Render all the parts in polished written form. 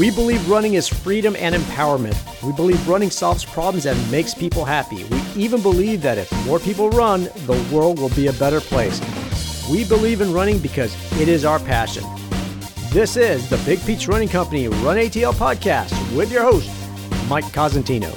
We believe running is freedom and empowerment. We believe running solves problems and makes people happy. We even believe that if more people run, the world will be a better place. We believe in running because it is our passion. This is the Big Peach Running Company Run ATL Podcast with your host, Mike Cosentino.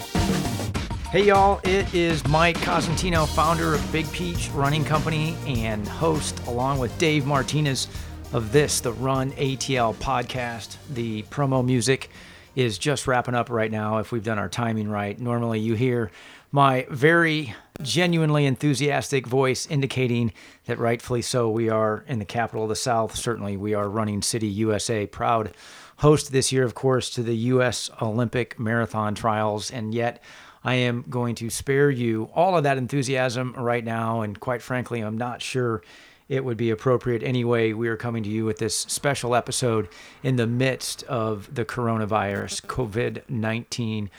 Hey y'all, it is Mike Cosentino, founder of Big Peach Running Company and host along with Dave Martinez of this, the Run ATL Podcast. The promo music is just wrapping up right now if we've done our timing right. Normally you hear my very genuinely enthusiastic voice indicating that rightfully so we are in the capital of the South. Certainly we are Running City, USA, proud host this year, of course, to the US Olympic Marathon Trials, and yet I am going to spare you all of that enthusiasm right now, and quite frankly, I'm not sure it would be appropriate anyway. We are coming to you with this special episode in the midst of the coronavirus. COVID-19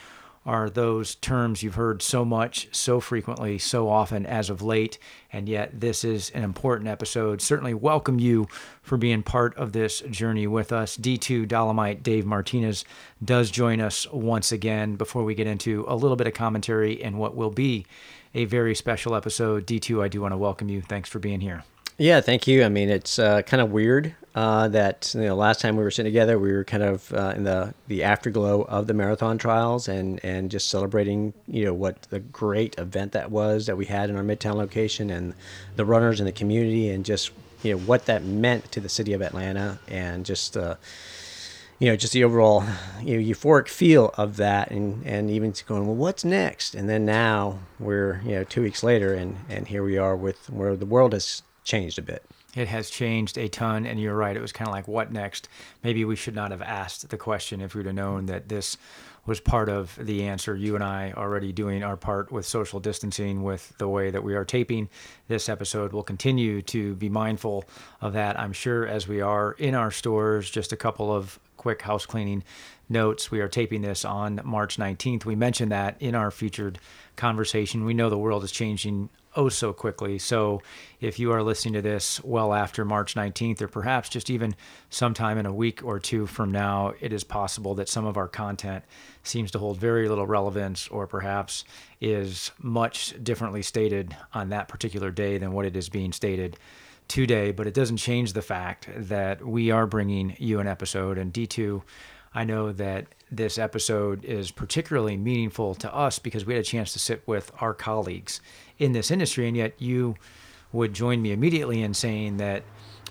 are those terms you've heard so much, so frequently, so often as of late, and yet this is an important episode. Certainly welcome you for being part of this journey with us. D2 Dolomite Dave Martinez does join us once again before we get into a little bit of commentary and what will be a very special episode. D2, I do want to welcome you. Thanks for being here. Yeah, thank you. I mean, it's kind of weird that last time we were sitting together, we were kind of in the afterglow of the marathon trials and just celebrating, what the great event that was that we had in our Midtown location and the runners and the community and just, what that meant to the city of Atlanta and just, just the overall, euphoric feel of that and even going, well, what's next? And then now we're, 2 weeks later and here we are with where the world is changed a bit. It has changed a ton, and you're right. It was kind of like, what next? Maybe we should not have asked the question if we'd have known that this was part of the answer. You and I already doing our part with social distancing, with the way that we are taping this episode. We'll continue to be mindful of that, I'm sure, as we are in our stores. Just a couple of quick house cleaning notes. We are taping this on March 19th. We mentioned that in our featured conversation. We know the world is changing oh so quickly. So if you are listening to this well after March 19th, or perhaps just even sometime in a week or two from now, it is possible that some of our content seems to hold very little relevance, or perhaps is much differently stated on that particular day than what it is being stated today. But it doesn't change the fact that we are bringing you an episode. And D2, I know that this episode is particularly meaningful to us because we had a chance to sit with our colleagues in this industry, and yet you would join me immediately in saying that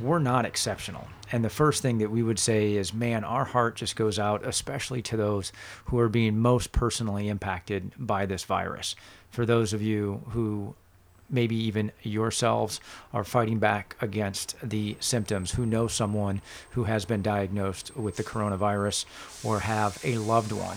we're not exceptional. And the first thing that we would say is, man, our heart just goes out, especially to those who are being most personally impacted by this virus. For those of you who maybe even yourselves are fighting back against the symptoms, who know someone who has been diagnosed with the coronavirus or have a loved one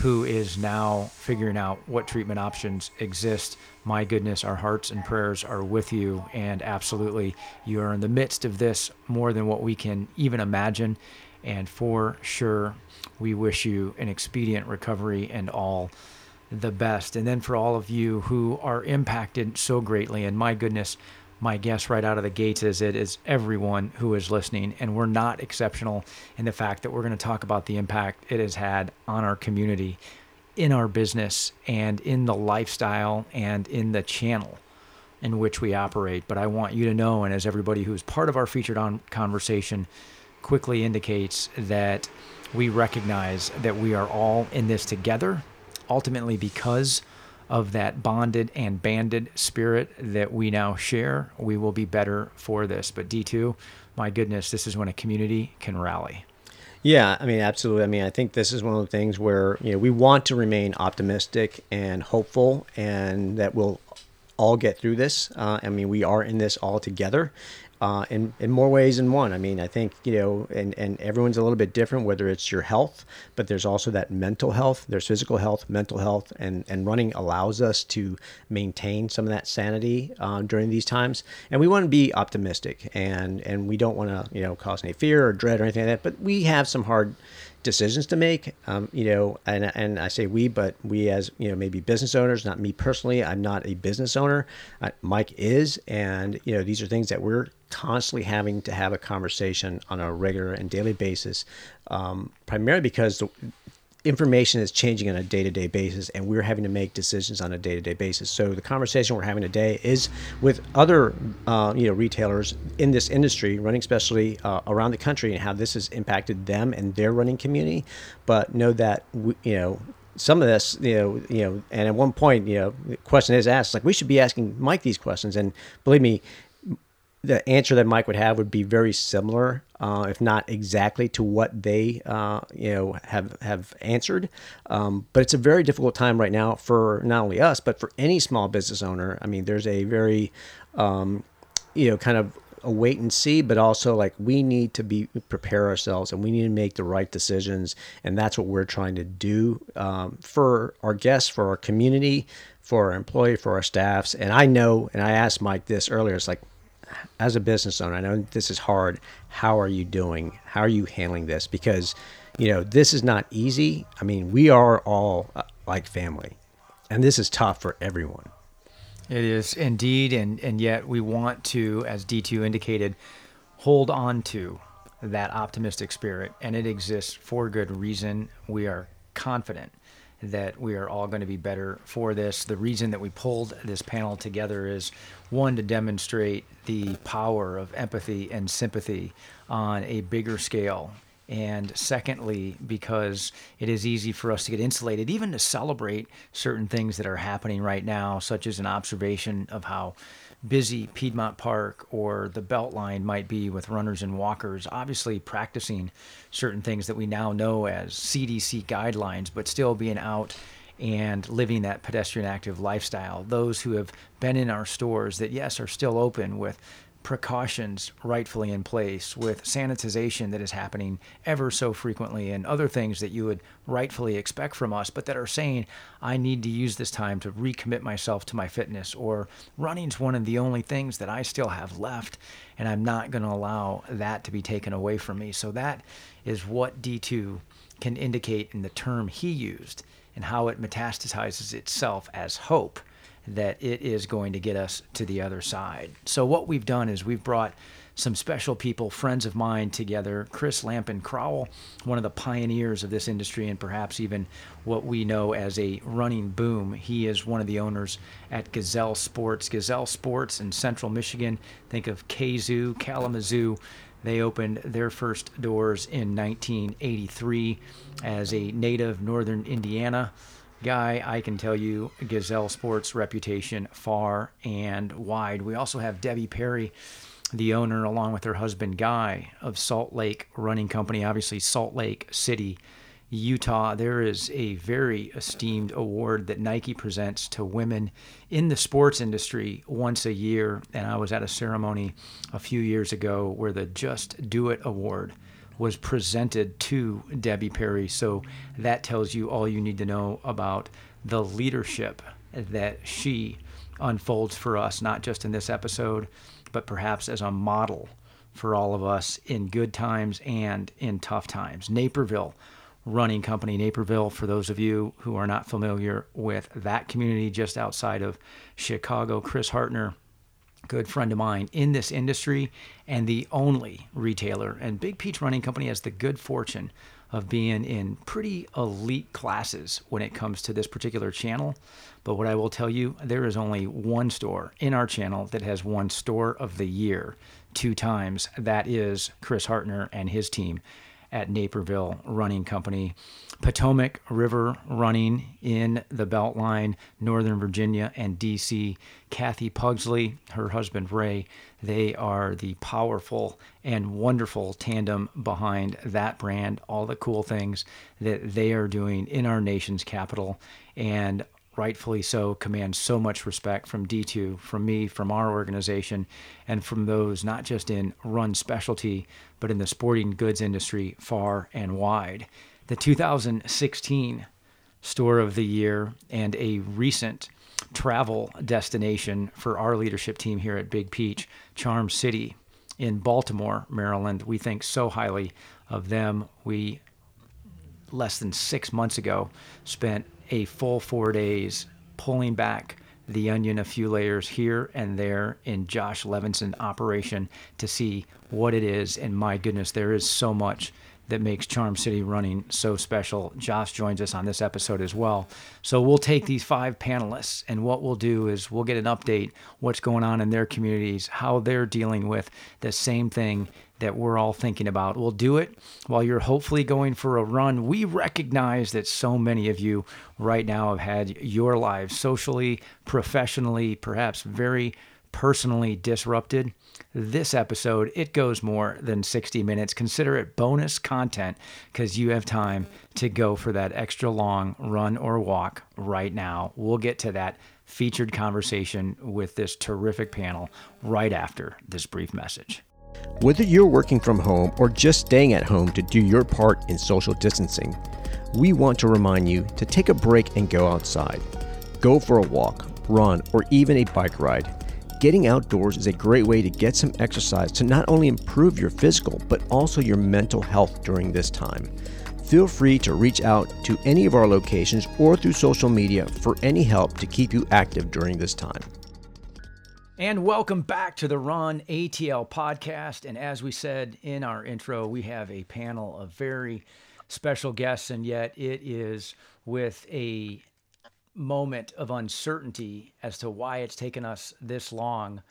who is now figuring out what treatment options exist. My goodness, our hearts and prayers are with you. And absolutely, you are in the midst of this more than what we can even imagine. And for sure, we wish you an expedient recovery and all the best. And then for all of you who are impacted so greatly, and my goodness, my guess right out of the gates is it is everyone who is listening, and we're not exceptional in the fact that we're going to talk about the impact it has had on our community, in our business, and in the lifestyle, and in the channel in which we operate. But I want you to know, and as everybody who's part of our featured on conversation quickly indicates, that we recognize that we are all in this together, ultimately because of that bonded and banded spirit that we now share. We will be better for this. But D2, my goodness, this is when a community can rally. Yeah, I mean, absolutely. I mean, I think this is one of the things where, we want to remain optimistic and hopeful, and that we'll all get through this. I mean, we are in this all together. In more ways than one. I mean, I think, and everyone's a little bit different, whether it's your health, but there's also that mental health, there's physical health, mental health, and running allows us to maintain some of that sanity during these times. And we want to be optimistic, and we don't want to, cause any fear or dread or anything like that, but we have some hard decisions to make, and I say we, but we as, maybe business owners, not me personally. I'm not a business owner. Mike is, and, these are things that we're constantly having to have a conversation on a regular and daily basis, primarily because the information is changing on a day-to-day basis, and we're having to make decisions on a day-to-day basis. So the conversation we're having today is with other retailers in this industry, running especially around the country, and how this has impacted them and their running community. But know that we, some of this, and at one point, the question is asked, like, we should be asking Mike these questions. And believe me, the answer that Mike would have would be very similar, if not exactly, to what they, have answered. But it's a very difficult time right now for not only us, but for any small business owner. I mean, there's a very, kind of a wait and see, but also like we need to prepare ourselves, and we need to make the right decisions. And that's what we're trying to do for our guests, for our community, for our employee, for our staffs. And I know, and I asked Mike this earlier, it's like, as a business owner, I know this is hard. How are you doing? How are you handling this? Because, this is not easy. I mean, we are all like family, and this is tough for everyone. It is indeed. And yet we want to, as D2 indicated, hold on to that optimistic spirit, and it exists for good reason. We are confident that we are all going to be better for this. The reason that we pulled this panel together is, one, to demonstrate the power of empathy and sympathy on a bigger scale. And secondly, because it is easy for us to get insulated, even to celebrate certain things that are happening right now, such as an observation of how busy Piedmont Park or the Beltline might be with runners and walkers, obviously practicing certain things that we now know as CDC guidelines, but still being out and living that pedestrian active lifestyle. Those who have been in our stores that, yes, are still open with precautions rightfully in place, with sanitization that is happening ever so frequently, and other things that you would rightfully expect from us, but that are saying, I need to use this time to recommit myself to my fitness, or running's one of the only things that I still have left, and I'm not going to allow that to be taken away from me. So that is what D2 can indicate in the term he used, and how it metastasizes itself as hope that it is going to get us to the other side. So what we've done is we've brought some special people, friends of mine, together. Chris Lampen-Crowell, one of the pioneers of this industry, and perhaps even what we know as a running boom. He is one of the owners at Gazelle Sports. Gazelle Sports in Central Michigan, think of Kazoo, Kalamazoo. They opened their first doors in 1983. As a native Northern Indiana guy, I can tell you Gazelle Sports' reputation far and wide. We also have Debbie Perry, the owner, along with her husband Guy, of Salt Lake Running Company, obviously Salt Lake City, Utah. There is a very esteemed award that Nike presents to women in the sports industry once a year, and I was at a ceremony a few years ago where the Just Do It Award was presented to Debbie Perry. So that tells you all you need to know about the leadership that she unfolds for us, not just in this episode, but perhaps as a model for all of us in good times and in tough times. Naperville Running Company. Naperville, for those of you who are not familiar with that community, just outside of Chicago. Chris Hartner, good friend of mine in this industry, and the only retailer. And Big Peach Running Company has the good fortune of being in pretty elite classes when it comes to this particular channel. But what I will tell you, there is only one store in our channel that has won Store of the Year 2 times. That is Chris Hartner and his team at Naperville Running Company. Potomac River Running in the Beltline, Northern Virginia and DC. Kathy Pugsley, her husband Ray, they are the powerful and wonderful tandem behind that brand, all the cool things that they are doing in our nation's capital, and rightfully so, commands so much respect from D2, from me, from our organization, and from those not just in run specialty, but in the sporting goods industry far and wide. The 2016 Store of the Year and a recent travel destination for our leadership team here at Big Peach, Charm City in Baltimore, Maryland. We think so highly of them. We, less than 6 months ago, spent a full 4 days pulling back the onion a few layers here and there in Josh Levinson operation to see what it is. And my goodness, there is so much that makes Charm City Running so special. Josh joins us on this episode as well. So we'll take these five panelists, and what we'll do is we'll get an update, what's going on in their communities, how they're dealing with the same thing that we're all thinking about. We'll do it while you're hopefully going for a run. We recognize that so many of you right now have had your lives socially, professionally, perhaps very personally disrupted. This episode, it goes more than 60 minutes. Consider it bonus content because you have time to go for that extra long run or walk right now. We'll get to that featured conversation with this terrific panel right after this brief message. Whether you're working from home or just staying at home to do your part in social distancing, we want to remind you to take a break and go outside. Go for a walk, run, or even a bike ride. Getting outdoors is a great way to get some exercise to not only improve your physical, but also your mental health during this time. Feel free to reach out to any of our locations or through social media for any help to keep you active during this time. And welcome back to the Run ATL podcast. And as we said in our intro, we have a panel of very special guests, and yet it is with a moment of uncertainty as to why it's taken us this long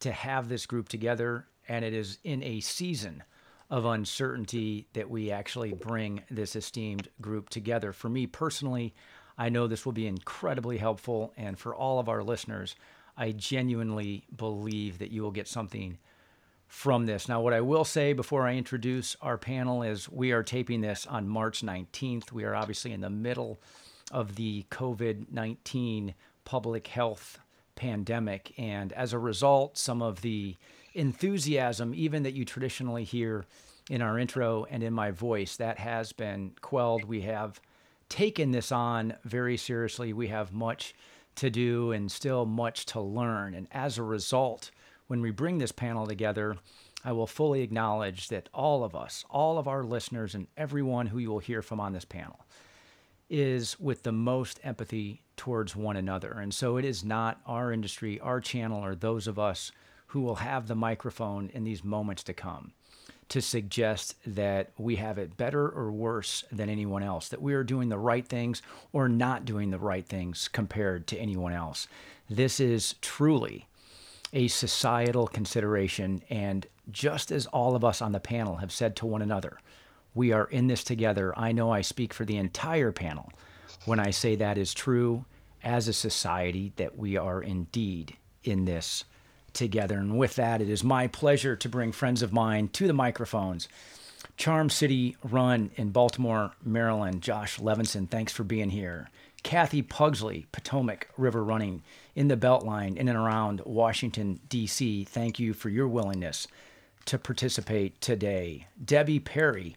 to have this group together. And it is in a season of uncertainty that we actually bring this esteemed group together. For me personally, I know this will be incredibly helpful. And for all of our listeners, I genuinely believe that you will get something from this. Now, what I will say before I introduce our panel is we are taping this on March 19th. We are obviously in the middle of the COVID-19 public health pandemic. And as a result, some of the enthusiasm, even that you traditionally hear in our intro and in my voice, that has been quelled. We have taken this on very seriously. We have much to do and still much to learn. And as a result, when we bring this panel together, I will fully acknowledge that all of us, all of our listeners, and everyone who you will hear from on this panel is with the most empathy towards one another. And so it is not our industry, our channel, or those of us who will have the microphone in these moments to come to suggest that we have it better or worse than anyone else, that we are doing the right things or not doing the right things compared to anyone else. This is truly a societal consideration. And just as all of us on the panel have said to one another, we are in this together. I know I speak for the entire panel when I say that is true as a society, that we are indeed in this together. And with that, it is my pleasure to bring friends of mine to the microphones. Charm City Run in Baltimore, Maryland, Josh Levinson, thanks for being here. Kathy Pugsley, Potomac River Running in the Beltline, in and around Washington, D.C., thank you for your willingness to participate today. Debbie Perry,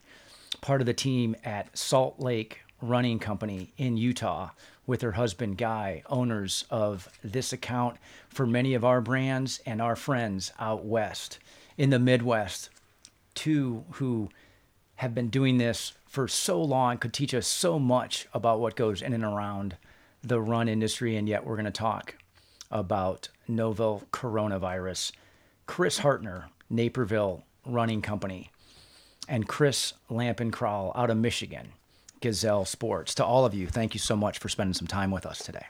part of the team at Salt Lake Running Company in Utah with her husband, Guy, owners of this account for many of our brands and our friends out west in the Midwest, two who have been doing this for so long, could teach us so much about what goes in and around the run industry. And yet we're going to talk about novel coronavirus. Chris Hartner, Naperville Running Company, and Chris Lampen-Crowell out of Michigan, Gazelle Sports. To all of you, thank you so much for spending some time with us today.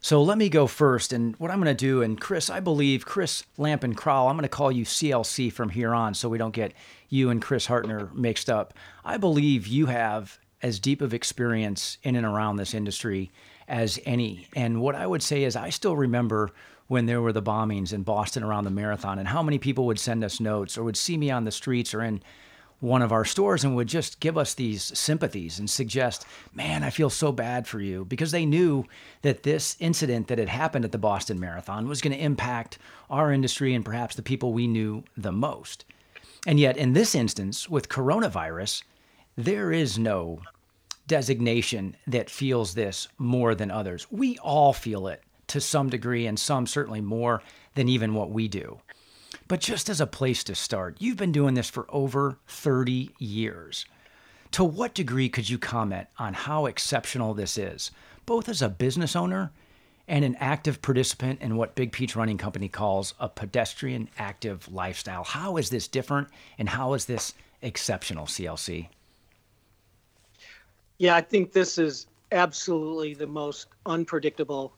So let me go first, and what I'm going to do, and Chris, I believe Chris Lampen-Crowell, I'm going to call you CLC from here on so we don't get you and Chris Hartner mixed up. I believe you have as deep of experience in and around this industry as any. And what I would say is I still remember when there were the bombings in Boston around the marathon and how many people would send us notes or would see me on the streets or in one of our stores and would just give us these sympathies and suggest, man, I feel so bad for you, because they knew that this incident that had happened at the Boston Marathon was going to impact our industry and perhaps the people we knew the most. And yet in this instance with coronavirus, there is no designation that feels this more than others. We all feel it to some degree, and some certainly more than even what we do. But just as a place to start, you've been doing this for over 30 years. To what degree could you comment on how exceptional this is, both as a business owner and an active participant in what Big Peach Running Company calls a pedestrian active lifestyle. How is this different and how is this exceptional, CLC? Yeah, I think this is absolutely the most unpredictable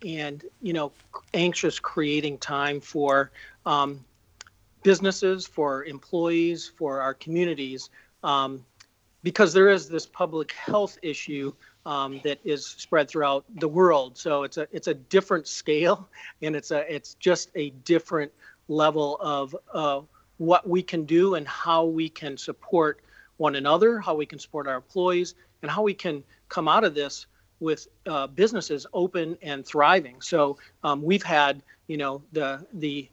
and, you know, anxious creating time for businesses, for employees, for our communities, because there is this public health issue that is spread throughout the world. So it's a different scale, and it's just a different level of what we can do and how we can support one another, how we can support our employees, and how we can come out of this with businesses open and thriving. So we've had, you know, the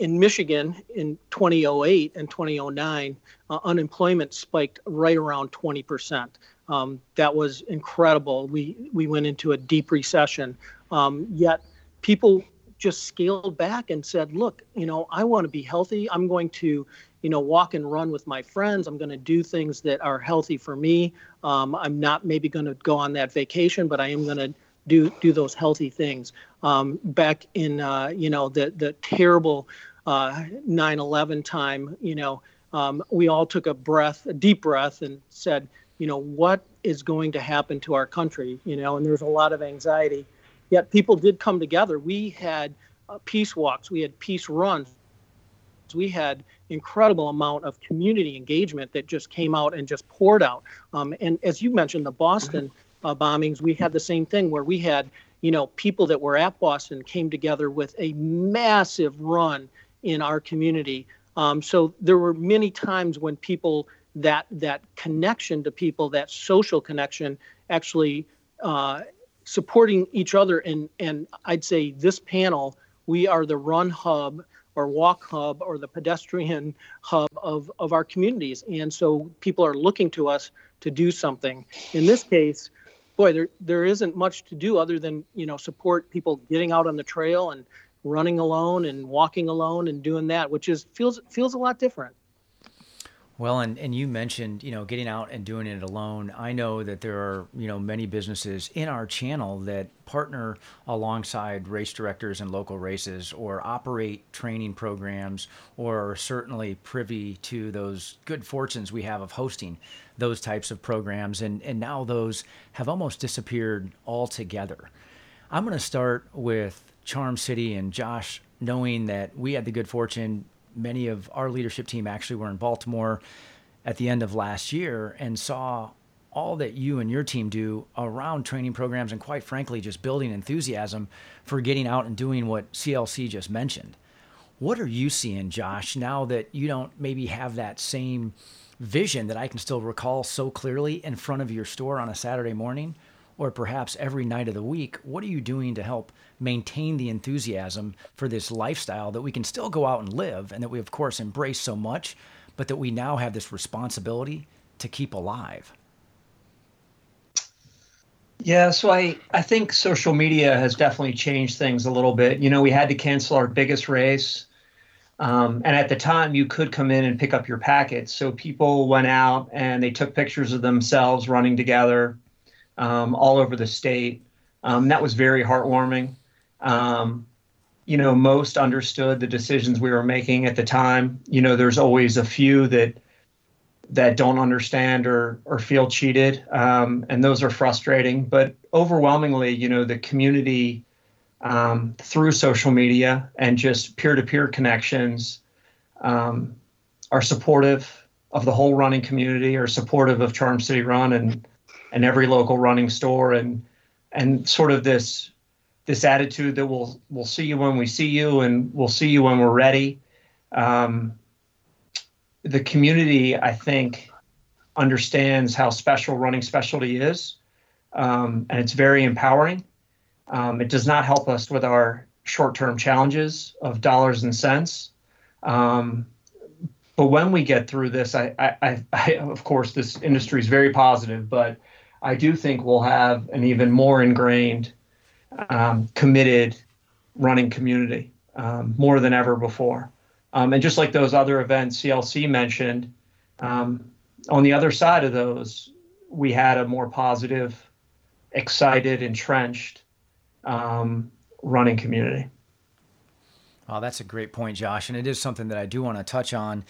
in Michigan in 2008 and 2009, unemployment spiked right around 20%. That was incredible. We went into a deep recession, yet people just scaled back and said, look, you know, I want to be healthy. I'm going to, you know, walk and run with my friends. I'm going to do things that are healthy for me. I'm not maybe going to go on that vacation, but I am going to do those healthy things. Back in, you know, the terrible 9/11 time, you know, we all took a deep breath and said, you know, what is going to happen to our country? You know, and there's a lot of anxiety. Yet people did come together. We had peace walks. We had peace runs. We had incredible amount of community engagement that just came out and just poured out. And as you mentioned, the Boston bombings, we had the same thing where we had, you know, people that were at Boston came together with a massive run in our community. So there were many times when people, that connection to people, that social connection, actually supporting each other. And I'd say this panel, we are the run hub or walk hub or the pedestrian hub of our communities. And so people are looking to us to do something. In this case, boy, there isn't much to do other than, you know, support people getting out on the trail and running alone and walking alone and doing that, which is feels a lot different. Well, and you mentioned, you know, getting out and doing it alone. I know that there are, you know, many businesses in our channel that partner alongside race directors in local races or operate training programs or are certainly privy to those good fortunes we have of hosting those types of programs. And now those have almost disappeared altogether. I'm going to start with Charm City and Josh, knowing that we had the good fortune. Many of our leadership team actually were in Baltimore at the end of last year and saw all that you and your team do around training programs and, quite frankly, just building enthusiasm for getting out and doing what CLC just mentioned. What are you seeing, Josh, now that you don't maybe have that same vision that I can still recall so clearly in front of your store on a Saturday morning or perhaps every night of the week? What are you doing to help maintain the enthusiasm for this lifestyle that we can still go out and live and that we, of course, embrace so much, but that we now have this responsibility to keep alive? Yeah, so I think social media has definitely changed things a little bit. You know, we had to cancel our biggest race. And at the time, you could come in and pick up your packets. So people went out and they took pictures of themselves running together all over the state. That was very heartwarming. You know, most understood the decisions we were making at the time. You know, there's always a few that don't understand or feel cheated, and those are frustrating. But overwhelmingly, you know, the community through social media and just peer-to-peer connections are supportive of the whole running community, are supportive of Charm City Run and every local running store and sort of this attitude that we'll see you when we see you and we'll see you when we're ready. The community, I think, understands how special running specialty is, and it's very empowering. It does not help us with our short-term challenges of dollars and cents. But when we get through this, I of course, this industry is very positive, but I do think we'll have an even more ingrained, committed running community more than ever before. And just like those other events CLC mentioned, on the other side of those, we had a more positive excited, entrenched running community. Oh, that's a great point, Josh. And it is something that I do want to touch on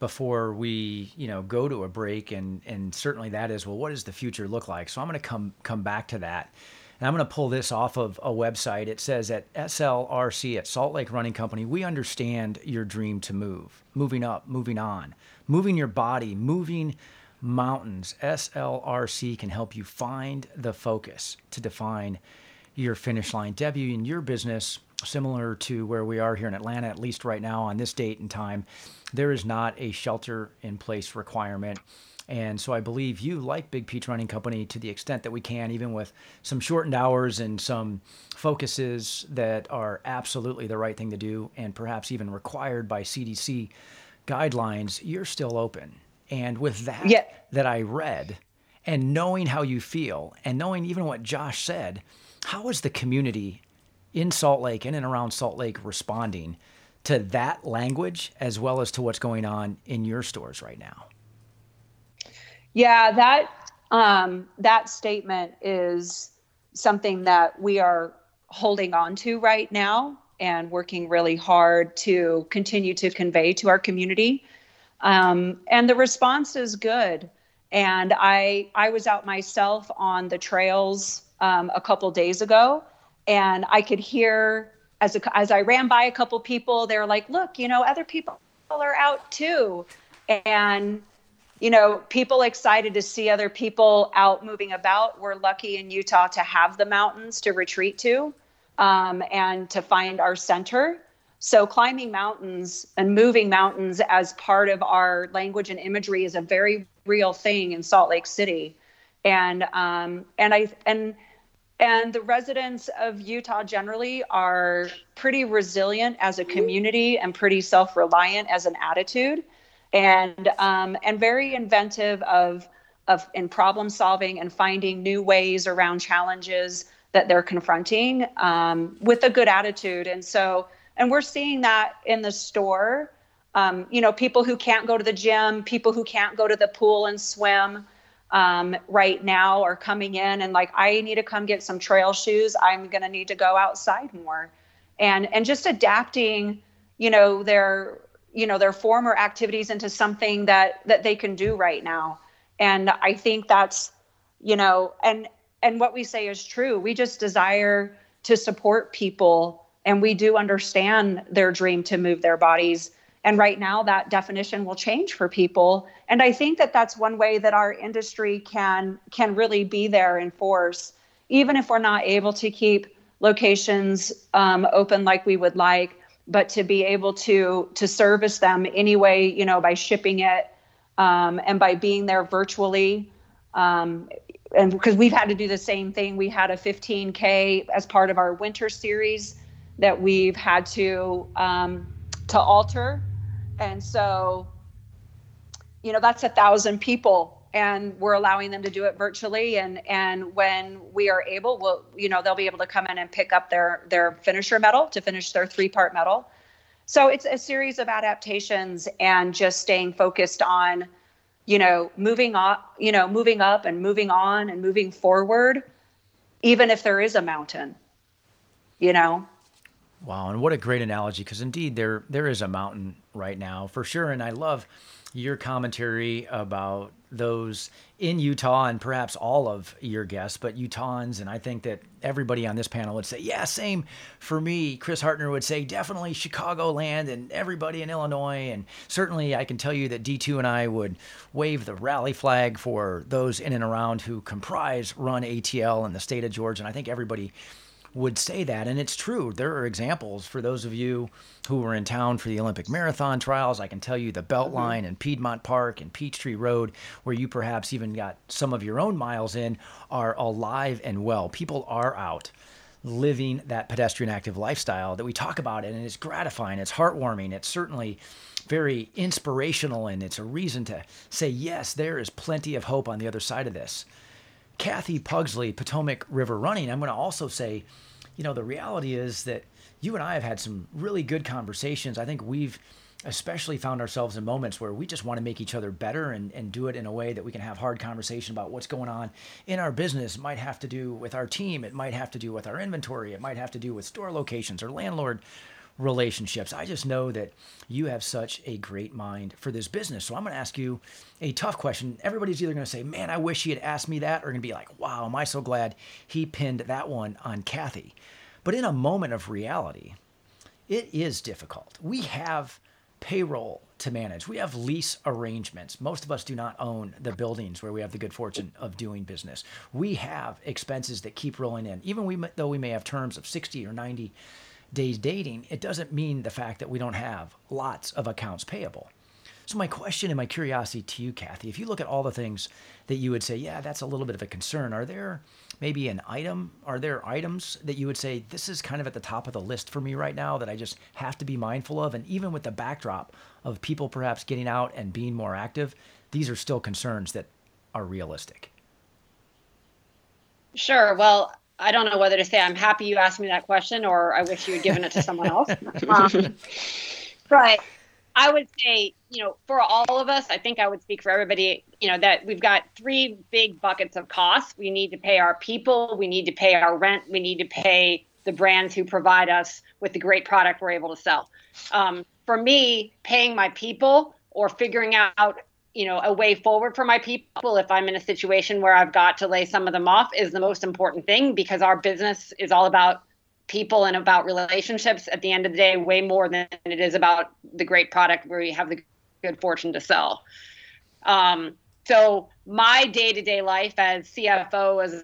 before we, go to a break. And certainly that is, well, what does the future look like? So I'm going to come back to that. And I'm going to pull this off of a website. It says at SLRC, at Salt Lake Running Company, we understand your dream to move, moving up, moving on, moving your body, moving mountains. SLRC can help you find the focus to define your finish line. Debbie, in your business, similar to where we are here in Atlanta, at least right now on this date and time, there is not a shelter-in-place requirement. And so I believe you, like Big Peach Running Company, to the extent that we can, even with some shortened hours and some focuses that are absolutely the right thing to do and perhaps even required by CDC guidelines, you're still open. And with that, that I read, and knowing how you feel, and knowing even what Josh said, how is the community in Salt Lake and in and around Salt Lake responding to that language as well as to what's going on in your stores right now? Yeah, that statement is something that we are holding on to right now and working really hard to continue to convey to our community. And the response is good. And I was out myself on the trails a couple days ago, and I could hear as I ran by a couple people, they were like, look, other people are out too. And people excited to see other people out moving about. We're lucky in Utah to have the mountains to retreat to and to find our center. So climbing mountains and moving mountains as part of our language and imagery is a very real thing in Salt Lake City. And the residents of Utah generally are pretty resilient as a community and pretty self-reliant as an attitude. And very inventive in problem solving and finding new ways around challenges that they're confronting with a good attitude. And we're seeing that in the store. People who can't go to the gym, people who can't go to the pool and swim right now are coming in and like, I need to come get some trail shoes. I'm going to need to go outside more, and just adapting, their former activities into something that they can do right now. And I think that's, and what we say is true. We just desire to support people, and we do understand their dream to move their bodies. And right now that definition will change for people. And I think that that's one way that our industry can really be there in force, even if we're not able to keep locations open like we would like, but to be able to service them anyway, by shipping it and by being there virtually. And because we've had to do the same thing. We had a 15K as part of our winter series that we've had to alter. And so, that's 1,000 people, and we're allowing them to do it virtually. And when we are able, we'll, they'll be able to come in and pick up their finisher medal to finish their 3-part medal. So it's a series of adaptations and just staying focused on, moving up and moving on and moving forward, even if there is a mountain, Wow. And what a great analogy, because indeed there is a mountain right now for sure. And I love your commentary about those in Utah and perhaps all of your guests, but Utahns. And I think that everybody on this panel would say, yeah, same for me. Chris Hartner would say definitely Chicagoland, and everybody in Illinois. And certainly I can tell you that D2 and I would wave the rally flag for those in and around who comprise Run ATL in the state of Georgia. And I think everybody would say that. And it's true. There are examples for those of you who were in town for the Olympic Marathon Trials. I can tell you the Beltline and Piedmont Park and Peachtree Road, where you perhaps even got some of your own miles in, are alive and well. People are out living that pedestrian active lifestyle that we talk about, and it's gratifying, it's heartwarming, it's certainly very inspirational, and it's a reason to say, yes, there is plenty of hope on the other side of this. Kathy Pugsley, Potomac River Running, I'm going to also say, the reality is that you and I have had some really good conversations. I think we've especially found ourselves in moments where we just want to make each other better and do it in a way that we can have hard conversation about what's going on in our business. It might have to do with our team. It might have to do with our inventory. It might have to do with store locations or landlord relationships. I just know that you have such a great mind for this business. So I'm going to ask you a tough question. Everybody's either going to say, man, I wish he had asked me that, or going to be like, wow, am I so glad he pinned that one on Kathy. But in a moment of reality, it is difficult. We have payroll to manage. We have lease arrangements. Most of us do not own the buildings where we have the good fortune of doing business. We have expenses that keep rolling in. Even though we may have terms of 60 or 90 days dating, it doesn't mean the fact that we don't have lots of accounts payable. So my question and my curiosity to you, Kathy, if you look at all the things that you would say, yeah, that's a little bit of a concern, are there maybe an item? Are there items that you would say, this is kind of at the top of the list for me right now that I just have to be mindful of? And even with the backdrop of people perhaps getting out and being more active, these are still concerns that are realistic. Sure. Well, I don't know whether to say I'm happy you asked me that question or I wish you had given it to someone else. But I would say, for all of us, I think I would speak for everybody, that we've got three big buckets of costs. We need to pay our people. We need to pay our rent. We need to pay the brands who provide us with the great product we're able to sell. For me, paying my people or figuring out a way forward for my people, if I'm in a situation where I've got to lay some of them off, is the most important thing, because our business is all about people and about relationships at the end of the day, way more than it is about the great product where we have the good fortune to sell. So my day-to-day life as CFO, as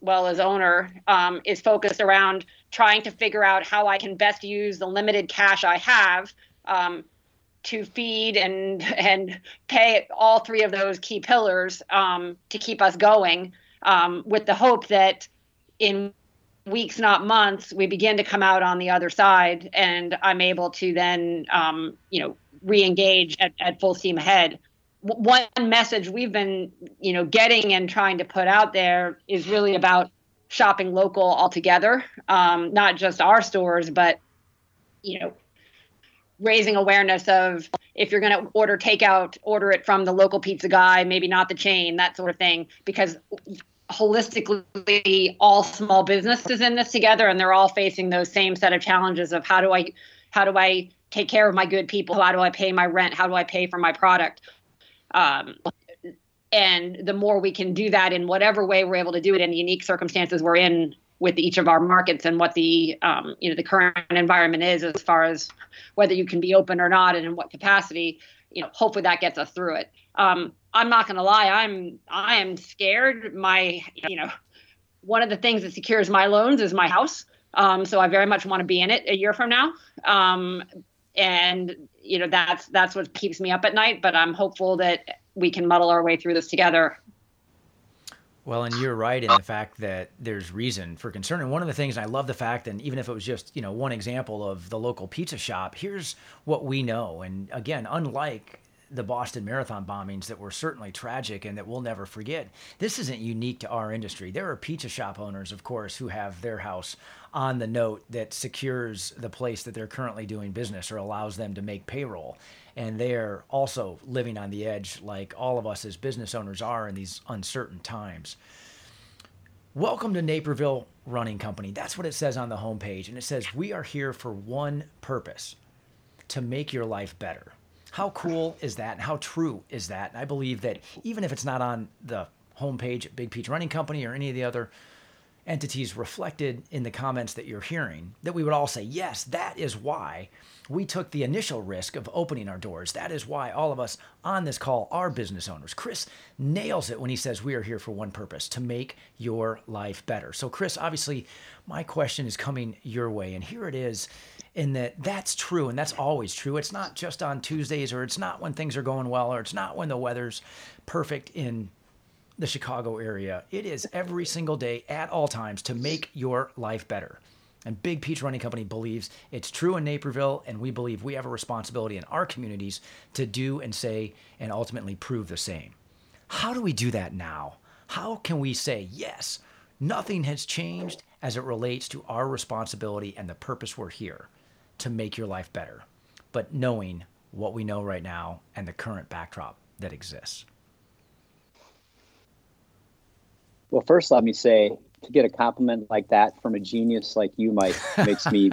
well as owner, is focused around trying to figure out how I can best use the limited cash I have, to feed and pay all three of those key pillars to keep us going, with the hope that in weeks, not months, we begin to come out on the other side and I'm able to then, re-engage at full steam ahead. One message we've been, getting and trying to put out there is really about shopping local altogether, not just our stores, but, raising awareness of, if you're going to order takeout, order it from the local pizza guy, maybe not the chain, that sort of thing, because holistically all small businesses in this together, and they're all facing those same set of challenges of how do I take care of my good people? How do I pay my rent? How do I pay for my product? And the more we can do that in whatever way we're able to do it in the unique circumstances we're in with each of our markets and what the, the current environment is as far as whether you can be open or not and in what capacity, hopefully that gets us through it. I'm not going to lie. I am scared. One of the things that secures my loans is my house. So I very much want to be in it a year from now. And that's what keeps me up at night, but I'm hopeful that we can muddle our way through this together. Well, and you're right in the fact that there's reason for concern. And one of the things, and I love the fact, and even if it was just, one example of the local pizza shop, here's what we know. And again, unlike the Boston Marathon bombings that were certainly tragic and that we'll never forget, this isn't unique to our industry. There are pizza shop owners, of course, who have their house on the note that secures the place that they're currently doing business or allows them to make payroll. And they're also living on the edge like all of us as business owners are in these uncertain times. Welcome to Naperville Running Company. That's what it says on the homepage. And it says, we are here for one purpose, to make your life better. How cool is that? And how true is that? And I believe that even if it's not on the homepage at Big Peach Running Company or any of the other entities reflected in the comments that you're hearing, that we would all say, yes, that is why we took the initial risk of opening our doors. That is why all of us on this call are business owners. Chris nails it when he says we are here for one purpose, to make your life better. So Chris, obviously my question is coming your way, and here it is, in that that's true, and that's always true. It's not just on Tuesdays, or it's not when things are going well, or it's not when the weather's perfect in the Chicago area. It is every single day at all times to make your life better. And Big Peach Running Company believes it's true in Naperville, and we believe we have a responsibility in our communities to do and say and ultimately prove the same. How do we do that now? How can we say, yes, nothing has changed as it relates to our responsibility and the purpose we're here, to make your life better? but knowing what we know right now and the current backdrop that exists? Well, first, let me say, to get a compliment like that from a genius like you, Mike, makes me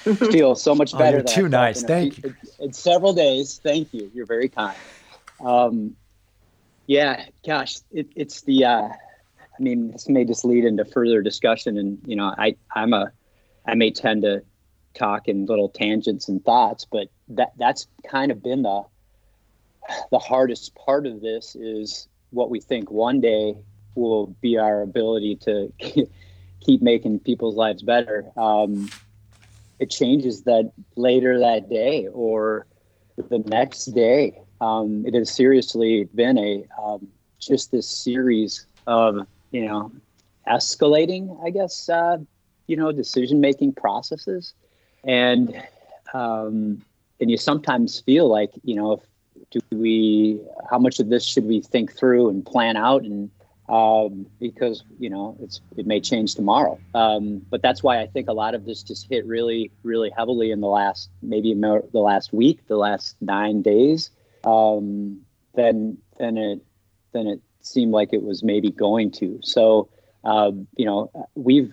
feel so much better. You're too nice. Thank you. In several days. Thank you. You're very kind. Yeah, gosh, it's the, I mean, this may just lead into further discussion. And, you know, I may tend to talk in little tangents and thoughts, but that's kind of been the hardest part of this, is what we think one day will be our ability to keep making people's lives better. It changes that later that day or the next day. It has seriously been just this series of, you know, escalating, I guess, you know, decision-making processes. And you sometimes feel like, you know, how much of this should we think through and plan out? And because, you know, it may change tomorrow. But that's why I think a lot of this just hit really, really heavily in the last week, the last 9 days. Then it seemed like it was maybe going to. So, you know, we've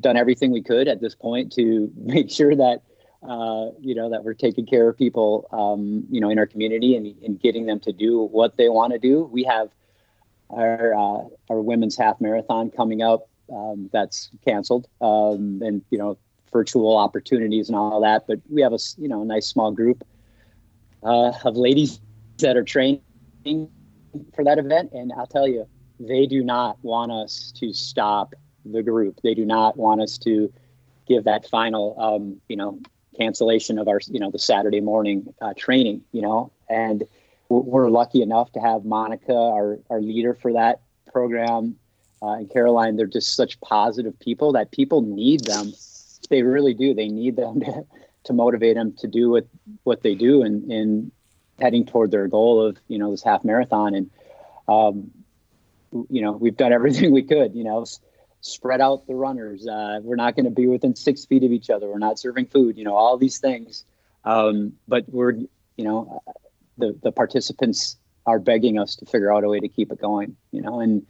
done everything we could at this point to make sure that, you know, that we're taking care of people, you know, in our community and getting them to do what they want to do. We have our women's half marathon coming up, that's canceled, and, you know, virtual opportunities and all that, but we have a, you know, nice small group of ladies that are training for that event. And I'll tell you, they do not want us to stop the group. They do not want us to give that final, you know, cancellation of our, you know, the Saturday morning training, you know. And we're lucky enough to have Monica, our leader for that program, and Caroline. They're just such positive people that people need them. They really do. They need them to motivate them to do what they do and heading toward their goal of, you know, this half marathon. And, you know, we've done everything we could, you know, spread out the runners. We're not going to be within 6 feet of each other. We're not serving food, you know, all these things. But we're, you know, the participants are begging us to figure out a way to keep it going, you know. And,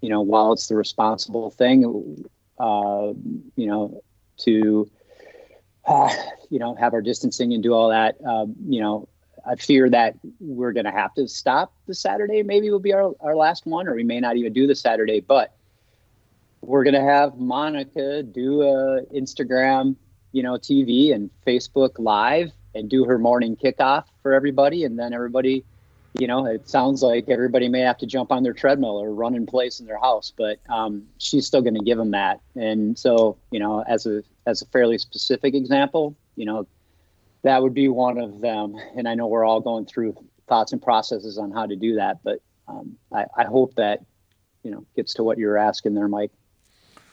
you know, while it's the responsible thing, you know, to... you know, have our distancing and do all that. You know, I fear that we're going to have to stop the Saturday. Maybe it will be our last one, or we may not even do the Saturday, but we're going to have Monica do a Instagram, you know, TV and Facebook Live and do her morning kickoff for everybody. And then everybody, you know, it sounds like everybody may have to jump on their treadmill or run in place in their house, but she's still going to give them that. And so, you know, as a fairly specific example, you know, that would be one of them. And I know we're all going through thoughts and processes on how to do that, but I hope that, you know, gets to what you're asking there, Mike.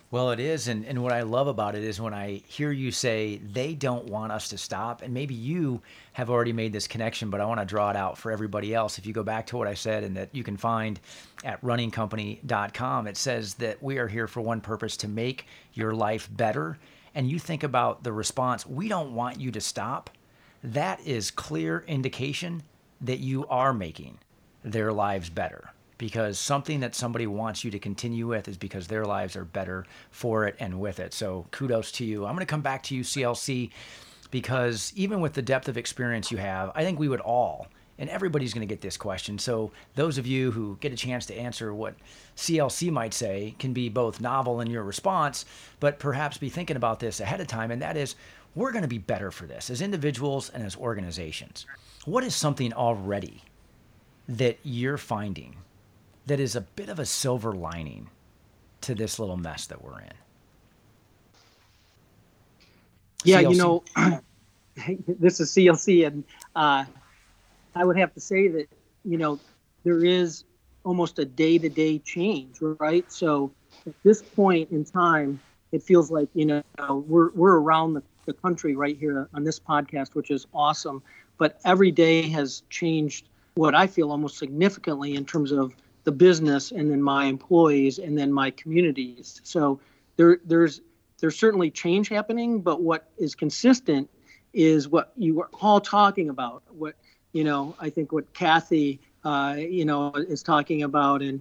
Well, it is. And what I love about it is when I hear you say they don't want us to stop, and maybe you have already made this connection, but I want to draw it out for everybody else. If you go back to what I said, and that you can find at runningcompany.com, it says that we are here for one purpose: to make your life better. And you think about the response, we don't want you to stop. That is clear indication that you are making their lives better. Because something that somebody wants you to continue with is because their lives are better for it and with it. So kudos to you. I'm going to come back to you, CLC, because even with the depth of experience you have, I think we would all, and everybody's going to get this question. So those of you who get a chance to answer what CLC might say can be both novel in your response, but perhaps be thinking about this ahead of time. And that is, we're going to be better for this as individuals and as organizations. What is something already that you're finding that is a bit of a silver lining to this little mess that we're in? Yeah, CLC. You know, this is CLC, and I would have to say that, you know, there is almost a day-to-day change, right? So at this point in time, it feels like, you know, we're around the country right here on this podcast, which is awesome. But every day has changed what I feel almost significantly in terms of the business, and then my employees, and then my communities. So there's certainly change happening, but what is consistent is what you were all talking about. What, you know, I think what Kathy, you know, is talking about, and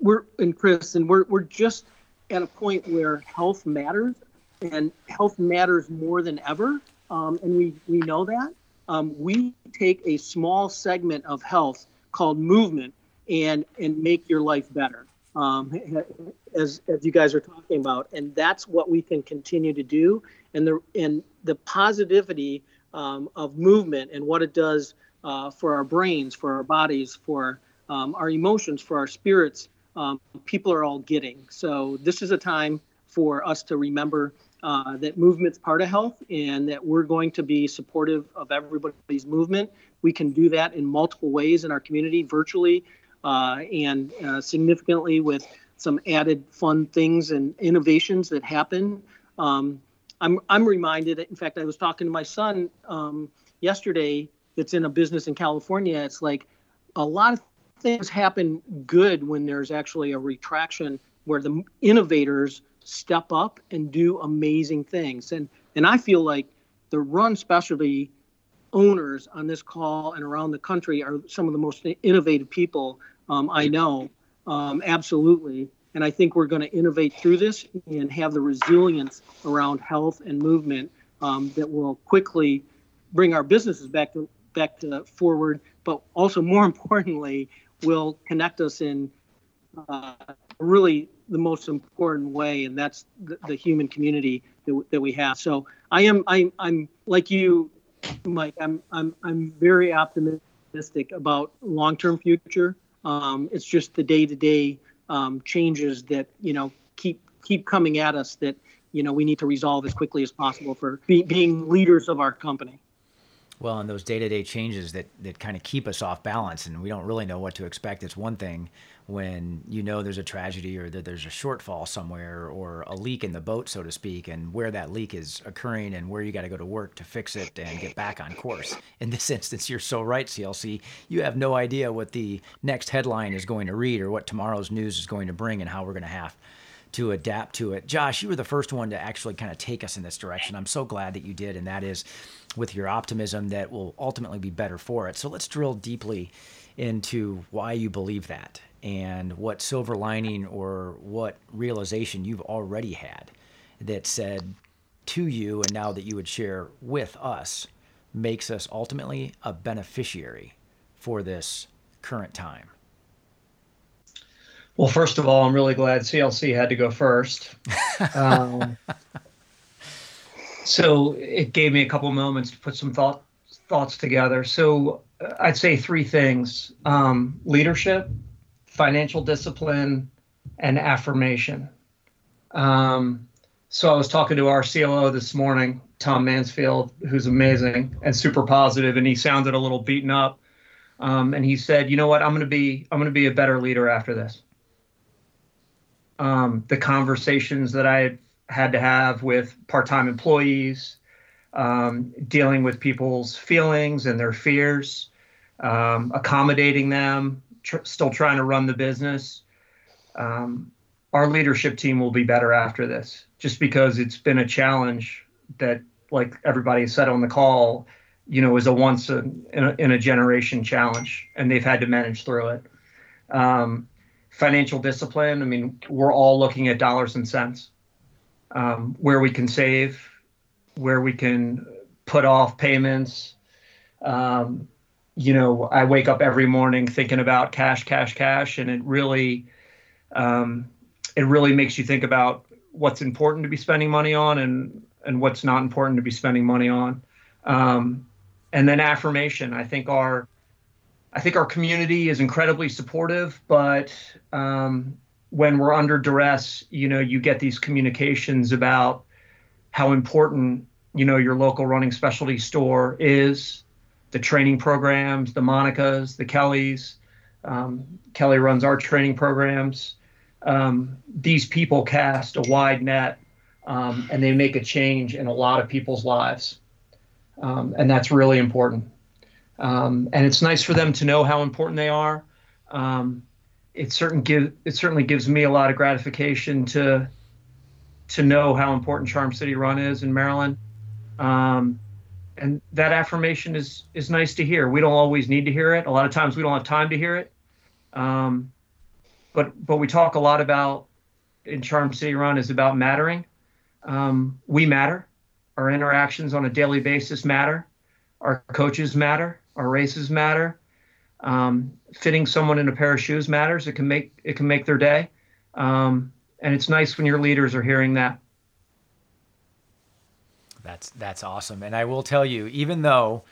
we're, and Chris, and we're just at a point where health matters, and health matters more than ever. And we know that. We take a small segment of health called movement and make your life better, as you guys are talking about. And that's what we can continue to do. And the positivity of movement and what it does for our brains, for our bodies, for our emotions, for our spirits, people are all getting. So this is a time for us to remember that movement's part of health, and that we're going to be supportive of everybody's movement. We can do that in multiple ways in our community, virtually, and significantly with some added fun things and innovations that happen. I'm reminded, in fact, I was talking to my son yesterday that's in a business in California. It's like a lot of things happen good when there's actually a retraction where the innovators step up and do amazing things. And I feel like the run specialty owners on this call and around the country are some of the most innovative people I know, absolutely. And I think we're going to innovate through this and have the resilience around health and movement that will quickly bring our businesses back to forward, but also more importantly, will connect us in really the most important way, and that's the human community that we have. So I'm like you, Mike. I'm very optimistic about long-term future. It's just the day-to-day changes that, you know, keep coming at us that, you know, we need to resolve as quickly as possible for being leaders of our company. Well, and those day-to-day changes that kind of keep us off balance, and we don't really know what to expect. It's one thing when you know there's a tragedy or that there's a shortfall somewhere or a leak in the boat, so to speak, and where that leak is occurring and where you got to go to work to fix it and get back on course. In this instance, you're so right, CLC. You have no idea what the next headline is going to read or what tomorrow's news is going to bring and how we're going to have to adapt to it. Josh, you were the first one to actually kind of take us in this direction. I'm so glad that you did, and that is with your optimism that will ultimately be better for it. So let's drill deeply into why you believe that and what silver lining or what realization you've already had that said to you, and now that you would share with us, makes us ultimately a beneficiary for this current time. Well, first of all, I'm really glad CLC had to go first. So it gave me a couple moments to put some thoughts together. So I'd say three things: leadership, financial discipline, and affirmation. So I was talking to our COO this morning, Tom Mansfield, who's amazing and super positive, and he sounded a little beaten up. And he said, "You know what? I'm going to be a better leader after this." The conversations that I had to have with part-time employees, dealing with people's feelings and their fears, accommodating them, still trying to run the business. Our leadership team will be better after this, just because it's been a challenge that, like everybody said on the call, you know, is a once in a generation challenge, and they've had to manage through it. Financial discipline. I mean, we're all looking at dollars and cents. Where we can save, where we can put off payments. You know, I wake up every morning thinking about cash, and it really makes you think about what's important to be spending money on and what's not important to be spending money on. And then affirmation. I think our community is incredibly supportive, but when we're under duress, you know, you get these communications about how important, you know, your local running specialty store is, the training programs, the Monica's, the Kelly's. Kelly runs our training programs. These people cast a wide net, and they make a change in a lot of people's lives. And that's really important. And it's nice for them to know how important they are. It certainly gives me a lot of gratification to know how important Charm City Run is in Maryland, And that affirmation is nice to hear. We don't always need to hear it. A lot of times we don't have time to hear it. But we talk a lot about, in Charm City Run, is about mattering. We matter. Our interactions on a daily basis matter. Our coaches matter. Our races matter. Fitting someone in a pair of shoes matters. It can make their day. And it's nice when your leaders are hearing that. That's awesome. And I will tell you, even though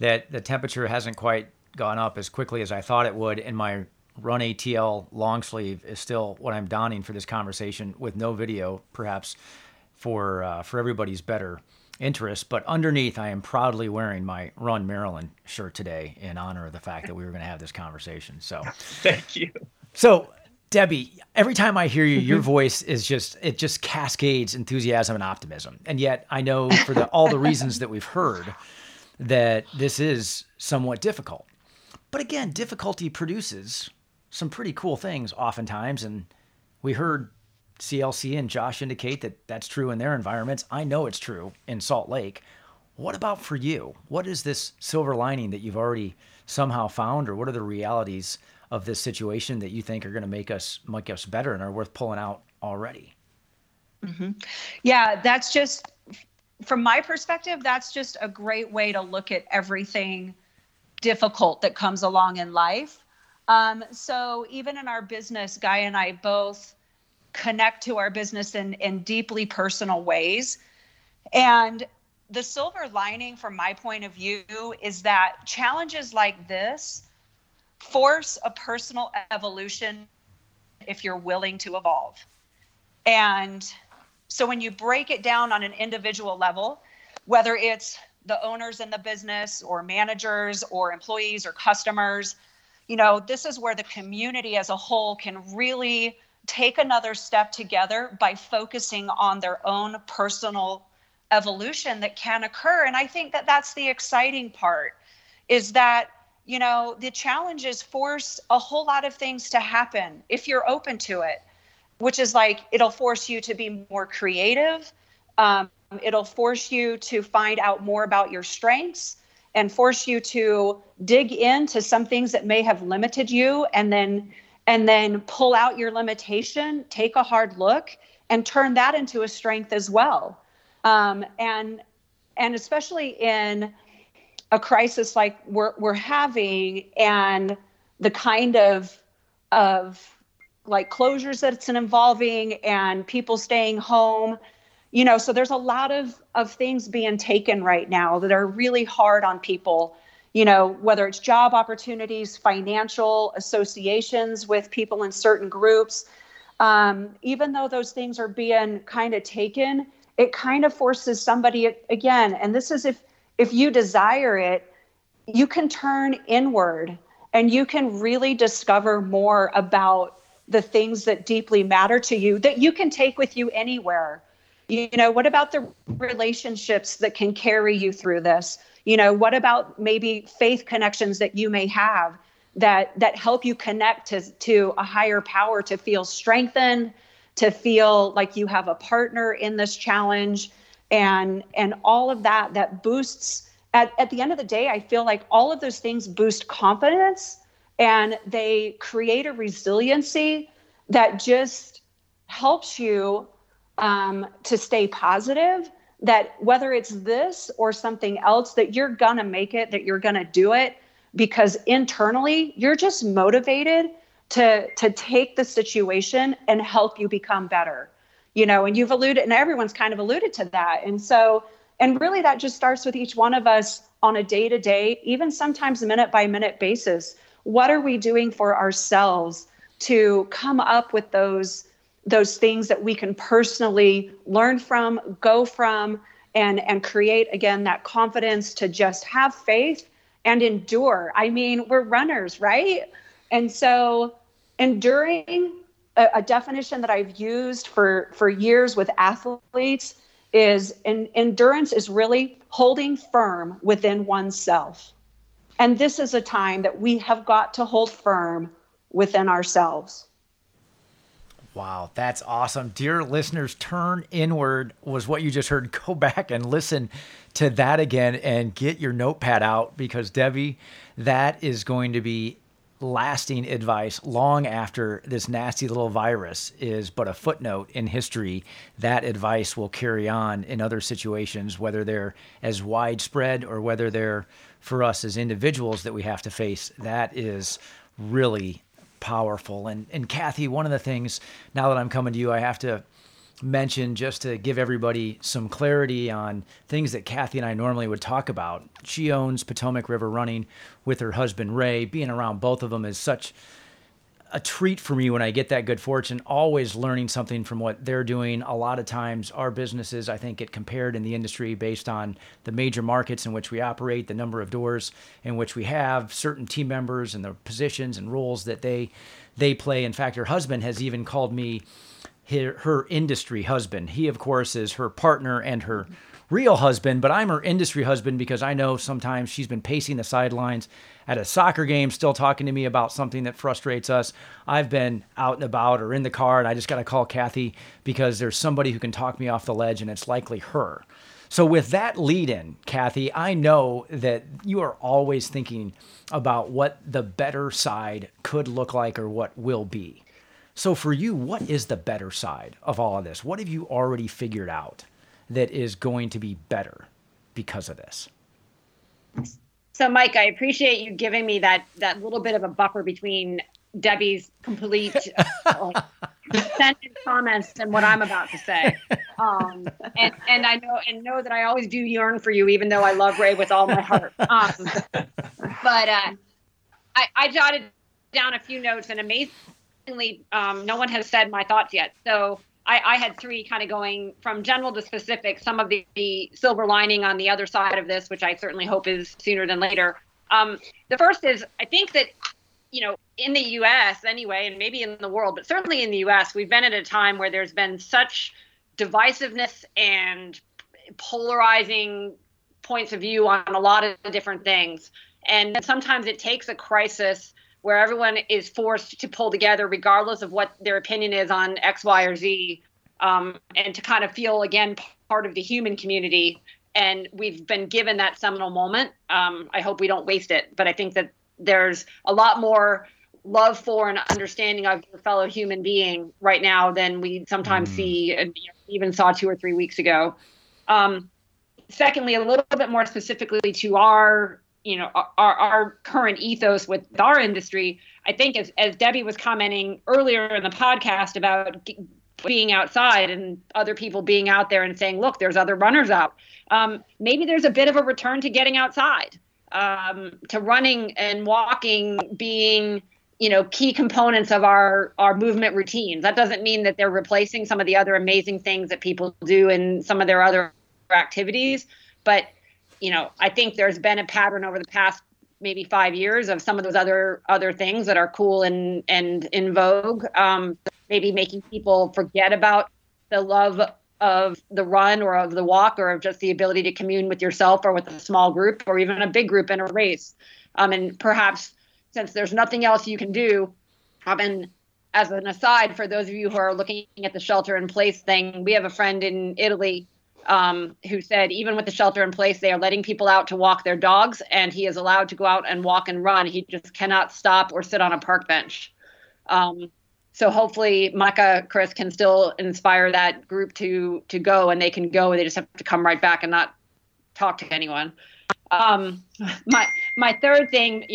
that the temperature hasn't quite gone up as quickly as I thought it would, and my Run ATL long sleeve is still what I'm donning for this conversation with no video, perhaps for everybody's better interest. But underneath, I am proudly wearing my Run Maryland shirt today in honor of the fact that we were going to have this conversation. So thank you. So Debbie, every time I hear you, your voice is just cascades enthusiasm and optimism. And yet I know for all the reasons that we've heard that this is somewhat difficult. But again, difficulty produces some pretty cool things oftentimes. And we heard CLC and Josh indicate that that's true in their environments. I know it's true in Salt Lake. What about for you? What is this silver lining that you've already somehow found, or what are the realities of this situation that you think are going to make us better and are worth pulling out already? Mm-hmm. Yeah, that's just, from my perspective, that's just a great way to look at everything difficult that comes along in life. So even in our business, Guy and I both connect to our business in deeply personal ways. And the silver lining from my point of view is that challenges like this force a personal evolution if you're willing to evolve. And so when you break it down on an individual level, whether it's the owners in the business or managers or employees or customers, you know, this is where the community as a whole can really take another step together by focusing on their own personal evolution that can occur. And I think that that's the exciting part, is that, you know, the challenges force a whole lot of things to happen if you're open to it, which is like, it'll force you to be more creative. It'll force you to find out more about your strengths and force you to dig into some things that may have limited you, and then pull out your limitation, take a hard look, and turn that into a strength as well. And especially in a crisis like we're having, and the kind of like closures that it's involving and people staying home, you know, so there's a lot of things being taken right now that are really hard on people, you know, whether it's job opportunities, financial associations with people in certain groups. Even though those things are being kind of taken, it kind of forces somebody again, and this is if you desire it, you can turn inward and you can really discover more about the things that deeply matter to you that you can take with you anywhere. You know, what about the relationships that can carry you through this? You know, what about maybe faith connections that you may have that help you connect to a higher power, to feel strengthened, to feel like you have a partner in this challenge? And all of that boosts, at the end of the day, I feel like all of those things boost confidence, and they create a resiliency that just helps you to stay positive, that whether it's this or something else, that you're gonna make it, that you're gonna do it, because internally you're just motivated to take the situation and help you become better. You know, and you've alluded, and everyone's kind of alluded to that. And so, and really that just starts with each one of us on a day-to-day, even sometimes minute-by-minute basis. What are we doing for ourselves to come up with those things that we can personally learn from, go from, and create, again, that confidence to just have faith and endure? I mean, we're runners, right? And so enduring, a definition that I've used for years with athletes is, endurance is really holding firm within oneself. And this is a time that we have got to hold firm within ourselves. Wow, that's awesome. Dear listeners, turn inward was what you just heard. Go back and listen to that again and get your notepad out, because Debbie, that is going to be lasting advice long after this nasty little virus is but a footnote in history. That advice will carry on in other situations, whether they're as widespread or whether they're for us as individuals that we have to face. That is really powerful. And Kathy, one of the things, now that I'm coming to you, I have to mention, just to give everybody some clarity on things that Kathy and I normally would talk about. She owns Potomac River Running with her husband, Ray. Being around both of them is such a treat for me when I get that good fortune, always learning something from what they're doing. A lot of times our businesses, I think, get compared in the industry based on the major markets in which we operate, the number of doors in which we have, certain team members and their positions and roles that they play. In fact, her husband has even called me her industry husband. He, of course, is her partner and her real husband, but I'm her industry husband because I know sometimes she's been pacing the sidelines at a soccer game, still talking to me about something that frustrates us. I've been out and about or in the car, and I just got to call Kathy because there's somebody who can talk me off the ledge, and it's likely her. So with that lead-in, Kathy, I know that you are always thinking about what the better side could look like or what will be. So for you, what is the better side of all of this? What have you already figured out that is going to be better because of this? So, Mike, I appreciate you giving me that little bit of a buffer between Debbie's complete sentence comments and what I'm about to say. And I know that I always do yearn for you, even though I love Ray with all my heart. But I jotted down a few notes, and amazing. No one has said my thoughts yet. So I had three kind of going from general to specific, some of the silver lining on the other side of this, which I certainly hope is sooner than later. The first is, I think that, in the U.S. anyway, and maybe in the world, but certainly in the U.S., we've been at a time where there's been such divisiveness and polarizing points of view on a lot of different things. And sometimes it takes a crisis where everyone is forced to pull together regardless of what their opinion is on X, Y, or Z, and to kind of feel, again, part of the human community. And we've been given that seminal moment. I hope we don't waste it, but I think that there's a lot more love for and understanding of your fellow human being right now than we sometimes see, and even saw 2 or 3 weeks ago. Secondly, a little bit more specifically to our current ethos with our industry, I think as Debbie was commenting earlier in the podcast about being outside and other people being out there and saying, look, there's other runners out. Maybe there's a bit of a return to getting outside, to running and walking being, key components of our movement routines. That doesn't mean that they're replacing some of the other amazing things that people do in some of their other activities, but I think there's been a pattern over the past maybe 5 years of some of those other things that are cool and in vogue, maybe making people forget about the love of the run or of the walk or of just the ability to commune with yourself or with a small group or even a big group in a race. And perhaps since there's nothing else you can do, and as an aside, for those of you who are looking at the shelter in place thing, we have a friend in Italy who said even with the shelter in place, they are letting people out to walk their dogs, and he is allowed to go out and walk and run. He just cannot stop or sit on a park bench. So hopefully Micah, Chris can still inspire that group to go, and they can go, and they just have to come right back and not talk to anyone. My third thing,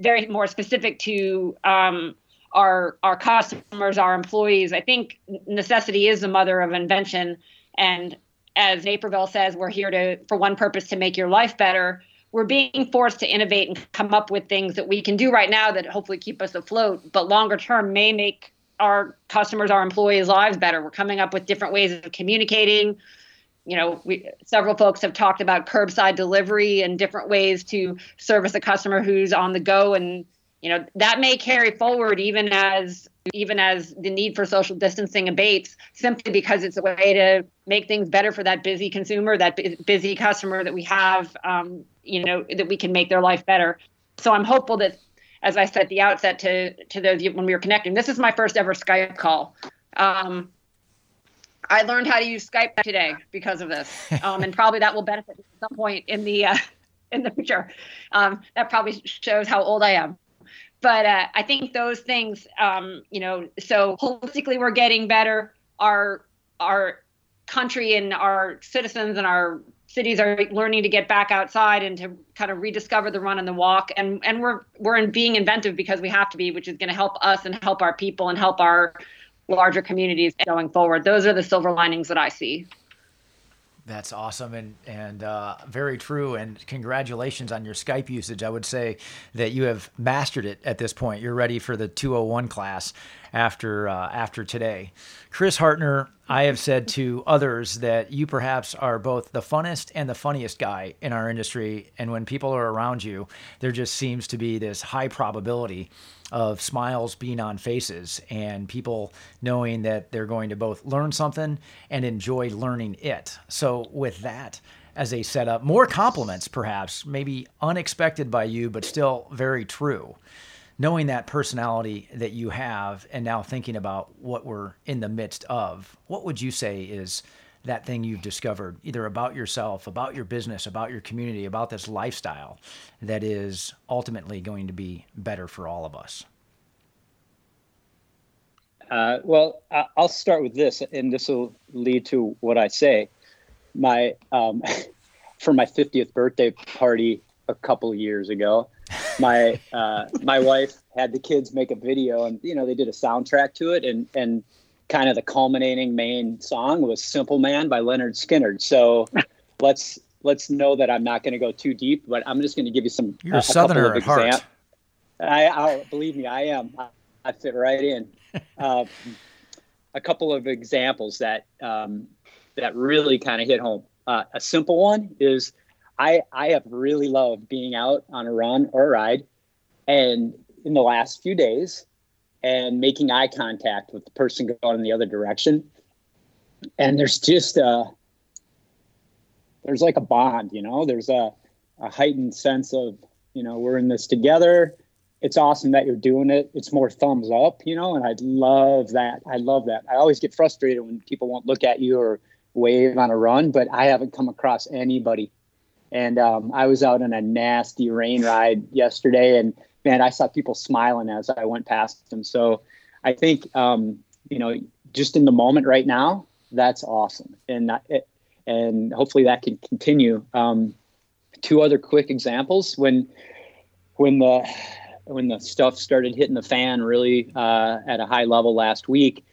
very more specific to our customers, our employees, I think necessity is the mother of invention. And as Naperville says, we're here for one purpose, to make your life better. We're being forced to innovate and come up with things that we can do right now that hopefully keep us afloat, but longer term may make our customers, our employees' lives better. We're coming up with different ways of communicating. Several folks have talked about curbside delivery and different ways to service a customer who's on the go. And, that may carry forward even as the need for social distancing abates, simply because it's a way to make things better for that busy consumer, that busy customer that we have, that we can make their life better. So I'm hopeful that, as I said at the outset to those when we were connecting, this is my first ever Skype call. I learned how to use Skype today because of this, and probably that will benefit me at some point in the future. That probably shows how old I am. But I think those things, you know, so holistically we're getting better. Our country and our citizens and our cities are learning to get back outside and to kind of rediscover the run and the walk. And we're being inventive because we have to be, which is going to help us and help our people and help our larger communities going forward. Those are the silver linings that I see. That's awesome and very true. And congratulations on your Skype usage. I would say that you have mastered it at this point. You're ready for the 201 class after today. Chris Hartner, I have said to others that you perhaps are both the funnest and the funniest guy in our industry. And when people are around you, there just seems to be this high probability of smiles being on faces and people knowing that they're going to both learn something and enjoy learning it. So with that as a setup, more compliments perhaps, maybe unexpected by you, but still very true. Knowing that personality that you have and now thinking about what we're in the midst of, what would you say is that thing you've discovered either about yourself, about your business, about your community, about this lifestyle that is ultimately going to be better for all of us? Well, I'll start with this, and this will lead to what I say. My for my 50th birthday party a couple years ago, my wife had the kids make a video, and you know they did a soundtrack to it, and kind of the culminating main song was Simple Man by Leonard Skinner. So let's know that I'm not going to go too deep, but I'm just going to give you some. You're a Southerner at heart. I believe me, I am. I fit right in. A couple of examples that really kind of hit home. A simple one is I have really loved being out on a run or a ride, and in the last few days, and making eye contact with the person going in the other direction. And there's just there's like a bond, you know, there's a heightened sense of, you know, we're in this together. It's awesome that you're doing it. It's more thumbs up, you know, and I love that. I love that. I always get frustrated when people won't look at you or wave on a run, but I haven't come across anybody. And I was out on a nasty rain ride yesterday, and man, I saw people smiling as I went past them. So I think, you know, just in the moment right now, that's awesome. And hopefully that can continue. Two other quick examples. When the stuff started hitting the fan really at a high level last week,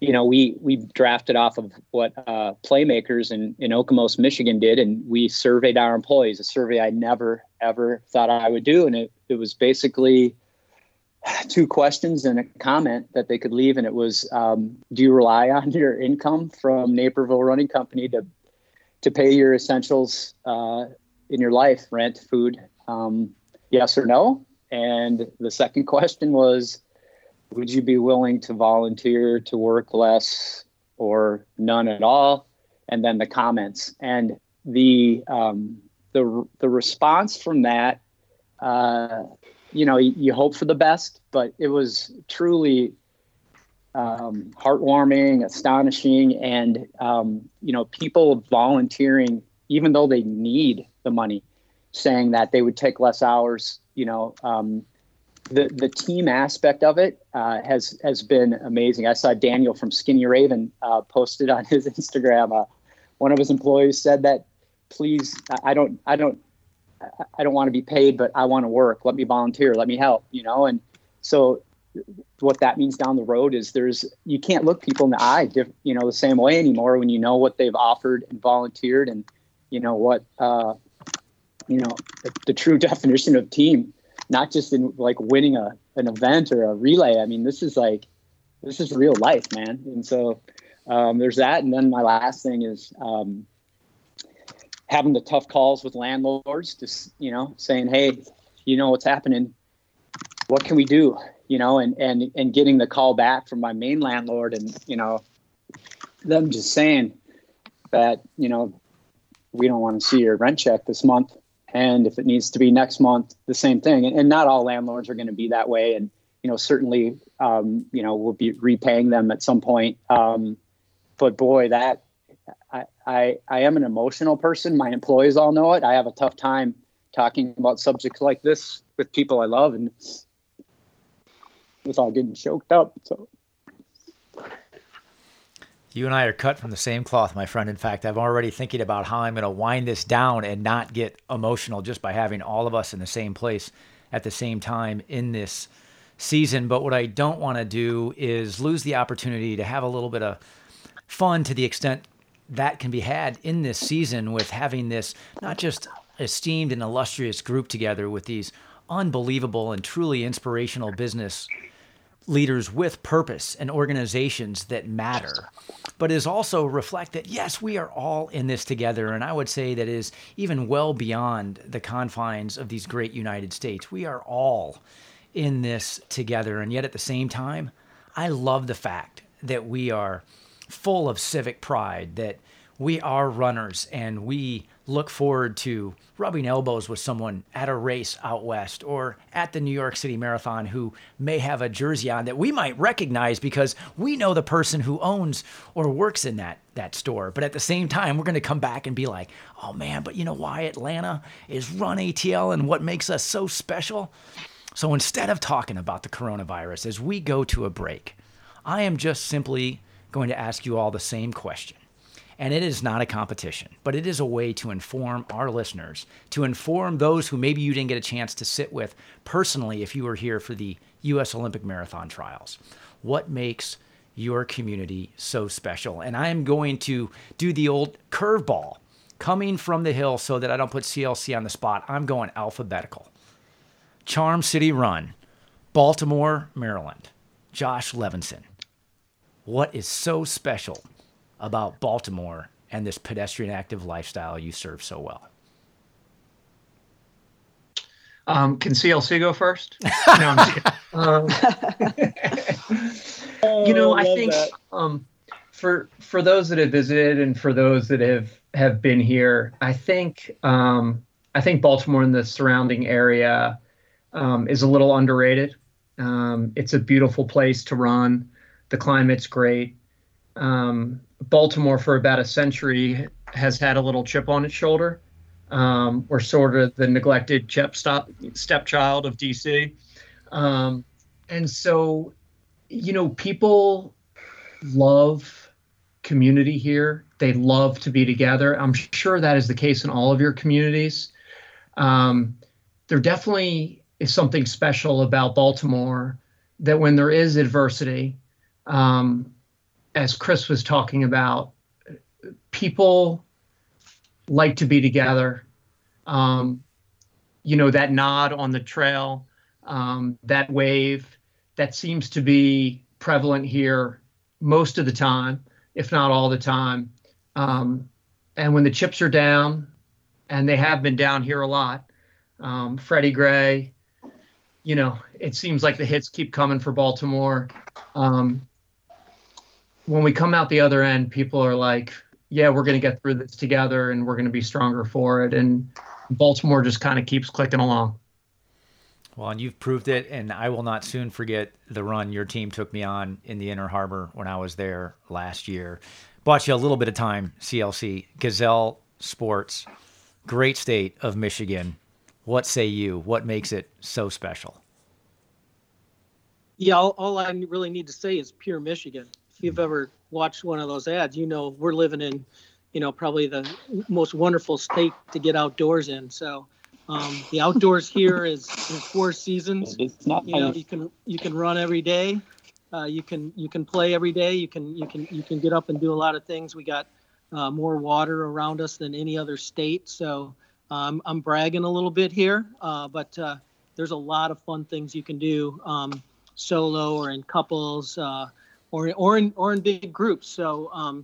you know, we drafted off of what Playmakers in Okemos, Michigan did, and we surveyed our employees, a survey I never, ever thought I would do. And it was basically two questions and a comment that they could leave. And it was, do you rely on your income from Naperville Running Company to pay your essentials in your life, rent, food, yes or no? And the second question was, would you be willing to volunteer to work less or none at all? And then the comments and the response from that, you know, you hope for the best, but it was truly heartwarming, astonishing, and you know, people volunteering even though they need the money, saying that they would take less hours, you know. The team aspect of it has been amazing. I saw Daniel from Skinny Raven posted on his Instagram. One of his employees said that, please, I don't want to be paid, but I want to work. Let me volunteer. Let me help. You know, and so what that means down the road is you can't look people in the eye, you know, the same way anymore when you know what they've offered and volunteered, and you know what you know the true definition of team. Not just in like winning an event or a relay. I mean, this is real life, man. And so there's that. And then my last thing is having the tough calls with landlords, just, you know, saying, hey, you know, what's happening. What can we do? You know, and getting the call back from my main landlord, and, you know, them just saying that, you know, we don't want to see your rent check this month. And if it needs to be next month, the same thing. And not all landlords are going to be that way. And, you know, certainly, you know, we'll be repaying them at some point. But boy, that I am an emotional person. My employees all know it. I have a tough time talking about subjects like this with people I love, and it's all getting choked up. So you and I are cut from the same cloth, my friend. In fact, I'm already thinking about how I'm going to wind this down and not get emotional just by having all of us in the same place at the same time in this season. But what I don't want to do is lose the opportunity to have a little bit of fun to the extent that can be had in this season with having this not just esteemed and illustrious group together with these unbelievable and truly inspirational business leaders with purpose and organizations that matter, but is also reflect that, yes, we are all in this together. And I would say that is even well beyond the confines of these great United States. We are all in this together. And yet at the same time, I love the fact that we are full of civic pride, that we are runners and we look forward to rubbing elbows with someone at a race out west or at the New York City Marathon who may have a jersey on that we might recognize because we know the person who owns or works in that store. But at the same time, we're going to come back and be like, oh man, but you know why Atlanta is Run ATL and what makes us so special? So instead of talking about the coronavirus, as we go to a break, I am just simply going to ask you all the same question. And it is not a competition, but it is a way to inform our listeners, to inform those who maybe you didn't get a chance to sit with personally if you were here for the US Olympic Marathon Trials. What makes your community so special? And I am going to do the old curveball coming from the hill so that I don't put CLC on the spot. I'm going alphabetical. Charm City Run, Baltimore, Maryland. Josh Levinson. What is so special about Baltimore and this pedestrian active lifestyle you serve so well? Can CLC go first? No, I'm kidding. I think for those that have visited and for those that have been here, I think Baltimore and the surrounding area is a little underrated. It's a beautiful place to run. The climate's great. Baltimore for about a century has had a little chip on its shoulder. We're sort of the neglected stepchild of DC. And so, people love community here. They love to be together. I'm sure that is the case in all of your communities. There definitely is something special about Baltimore that when there is adversity, as Chris was talking about, people like to be together. That nod on the trail, that wave, that seems to be prevalent here most of the time, if not all the time. And when the chips are down, and they have been down here a lot, Freddie Gray, it seems like the hits keep coming for Baltimore. When we come out the other end, people are like, yeah, we're going to get through this together and we're going to be stronger for it. And Baltimore just kind of keeps clicking along. Well, and you've proved it. And I will not soon forget the run your team took me on in the Inner Harbor when I was there last year. Bought you a little bit of time, CLC. Gazelle Sports, great state of Michigan. What say you? What makes it so special? Yeah, all I really need to say is pure Michigan. If you've ever watched one of those ads, we're living in, probably the most wonderful state to get outdoors in. So the outdoors here is four seasons. It's not you can run every day, you can play every day, you can get up and do a lot of things. We got more water around us than any other state. So I'm bragging a little bit here, but there's a lot of fun things you can do solo or in couples. Or in big groups. So,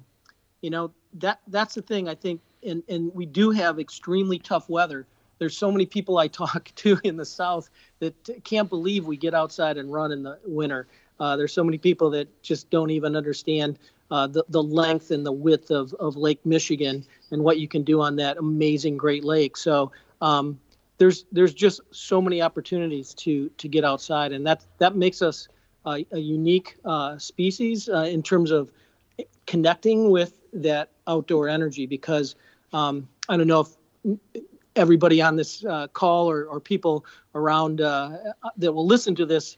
that's the thing I think, and we do have extremely tough weather. There's so many people I talk to in the South that can't believe we get outside and run in the winter. There's so many people that just don't even understand the length and the width of Lake Michigan and what you can do on that amazing Great Lake. So there's just so many opportunities to get outside, and that makes us a unique species in terms of connecting with that outdoor energy, because I don't know if everybody on this call or people around that will listen to this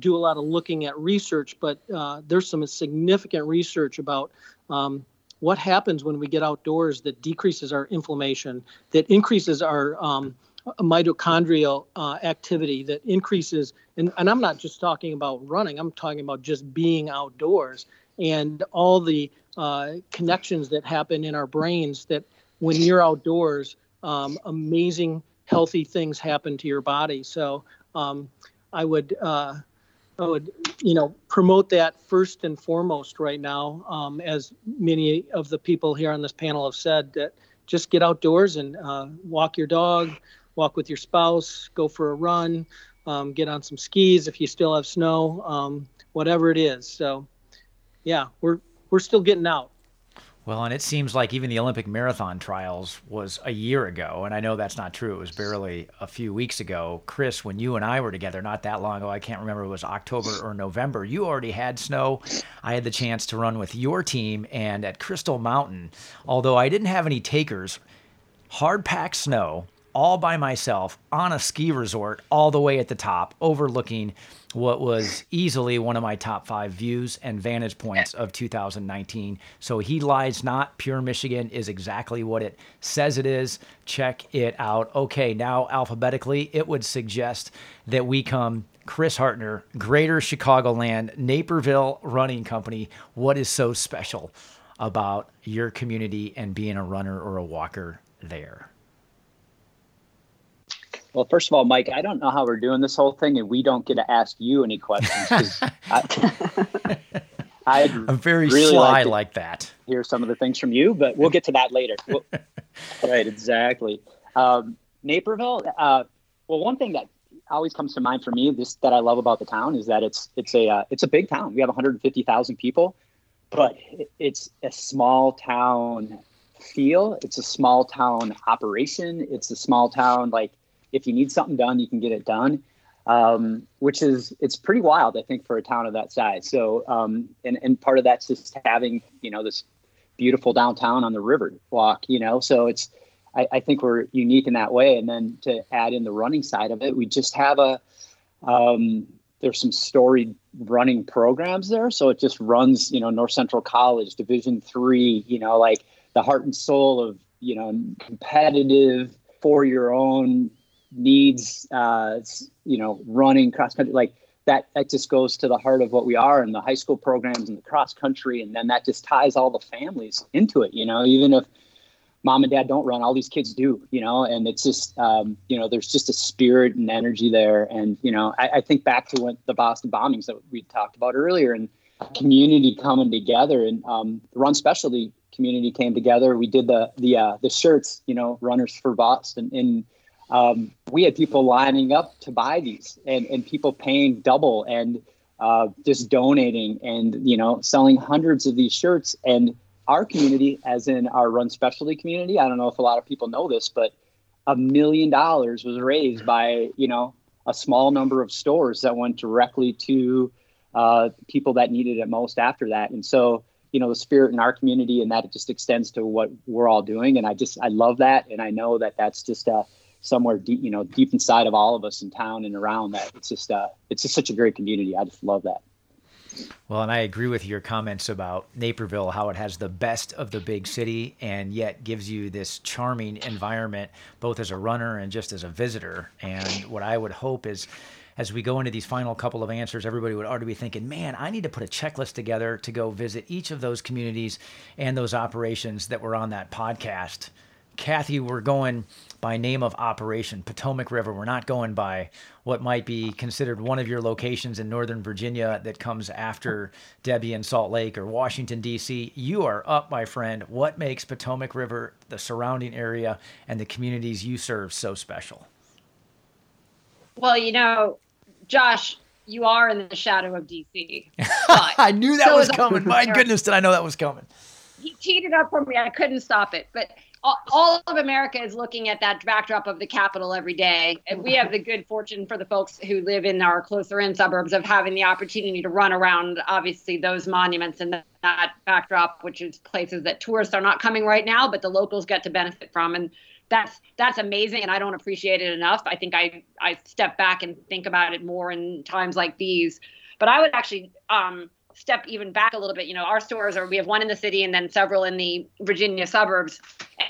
do a lot of looking at research, but there's some significant research about what happens when we get outdoors that decreases our inflammation, that increases our mitochondrial activity, that increases, and I'm not just talking about running, I'm talking about just being outdoors and all the connections that happen in our brains, that when you're outdoors, amazing, healthy things happen to your body. So I would, promote that first and foremost right now, as many of the people here on this panel have said, that just get outdoors and walk your dog, walk with your spouse, go for a run, get on some skis if you still have snow, whatever it is. So, yeah, we're still getting out. Well, and it seems like even the Olympic Marathon Trials was a year ago, and I know that's not true. It was barely a few weeks ago. Chris, when you and I were together not that long ago, I can't remember if it was October or November, you already had snow. I had the chance to run with your team, and at Crystal Mountain, although I didn't have any takers, hard-packed snow all by myself on a ski resort all the way at the top, overlooking what was easily one of my top five views and vantage points of 2019. So He Lies Not, Pure Michigan is exactly what it says it is. Check it out. Okay, now alphabetically, it would suggest that we come Chris Hartner, Greater Chicagoland, Naperville Running Company. What is so special about your community and being a runner or a walker there? Well, first of all, Mike, I don't know how we're doing this whole thing, and we don't get to ask you any questions. I'm very really sly like that. Hear some of the things from you, but we'll get to that later. Right, exactly. Naperville. Well, one thing that always comes to mind for me, that I love about the town, is that it's a big town. We have 150,000 people, but it's a small town feel. It's a small town operation. It's a small town if you need something done, you can get it done, it's pretty wild, I think, for a town of that size. So, and part of that's just having, this beautiful downtown on the river walk, so I think we're unique in that way. And then to add in the running side of it, we just have there's some storied running programs there. So it just runs, North Central College, Division III, the heart and soul of, competitive for your own needs, running, cross country, that just goes to the heart of what we are, and the high school programs and the cross country. And then that just ties all the families into it, even if mom and dad don't run, all these kids do, and it's just, there's just a spirit and energy there. And, I think back to the Boston bombings that we talked about earlier, and community coming together, and the run specialty community came together. We did the shirts, Runners for Boston, and we had people lining up to buy these, and people paying double, and just donating, and selling hundreds of these shirts. And our community, as in our run specialty community, I don't know if a lot of people know this, but $1 million was raised by a small number of stores that went directly to people that needed it most after that. And so the spirit in our community, and that it just extends to what we're all doing. And I love that, and I know that's just somewhere deep, deep inside of all of us in town and around, that it's just such a great community. I just love that. Well, and I agree with your comments about Naperville, how it has the best of the big city and yet gives you this charming environment, both as a runner and just as a visitor. And what I would hope is, as we go into these final couple of answers, everybody would already be thinking, man, I need to put a checklist together to go visit each of those communities and those operations that were on that podcast. Kathy, we're going by name of operation, Potomac River. We're not going by what might be considered one of your locations in Northern Virginia that comes after Debbie in Salt Lake or Washington, D.C. You are up, my friend. What makes Potomac River, the surrounding area, and the communities you serve so special? Well, Josh, you are in the shadow of D.C. I knew that was coming. My goodness, did I know that was coming. He teed it up for me. I couldn't stop it. But all of America is looking at that backdrop of the Capitol every day. And we have the good fortune for the folks who live in our closer in suburbs of having the opportunity to run around, obviously, those monuments and that backdrop, which is places that tourists are not coming right now, but the locals get to benefit from. And that's amazing. And I don't appreciate it enough. I think I step back and think about it more in times like these. But I would actually step even back a little bit. You know, our stores are, we have one in the city and then several in the Virginia suburbs.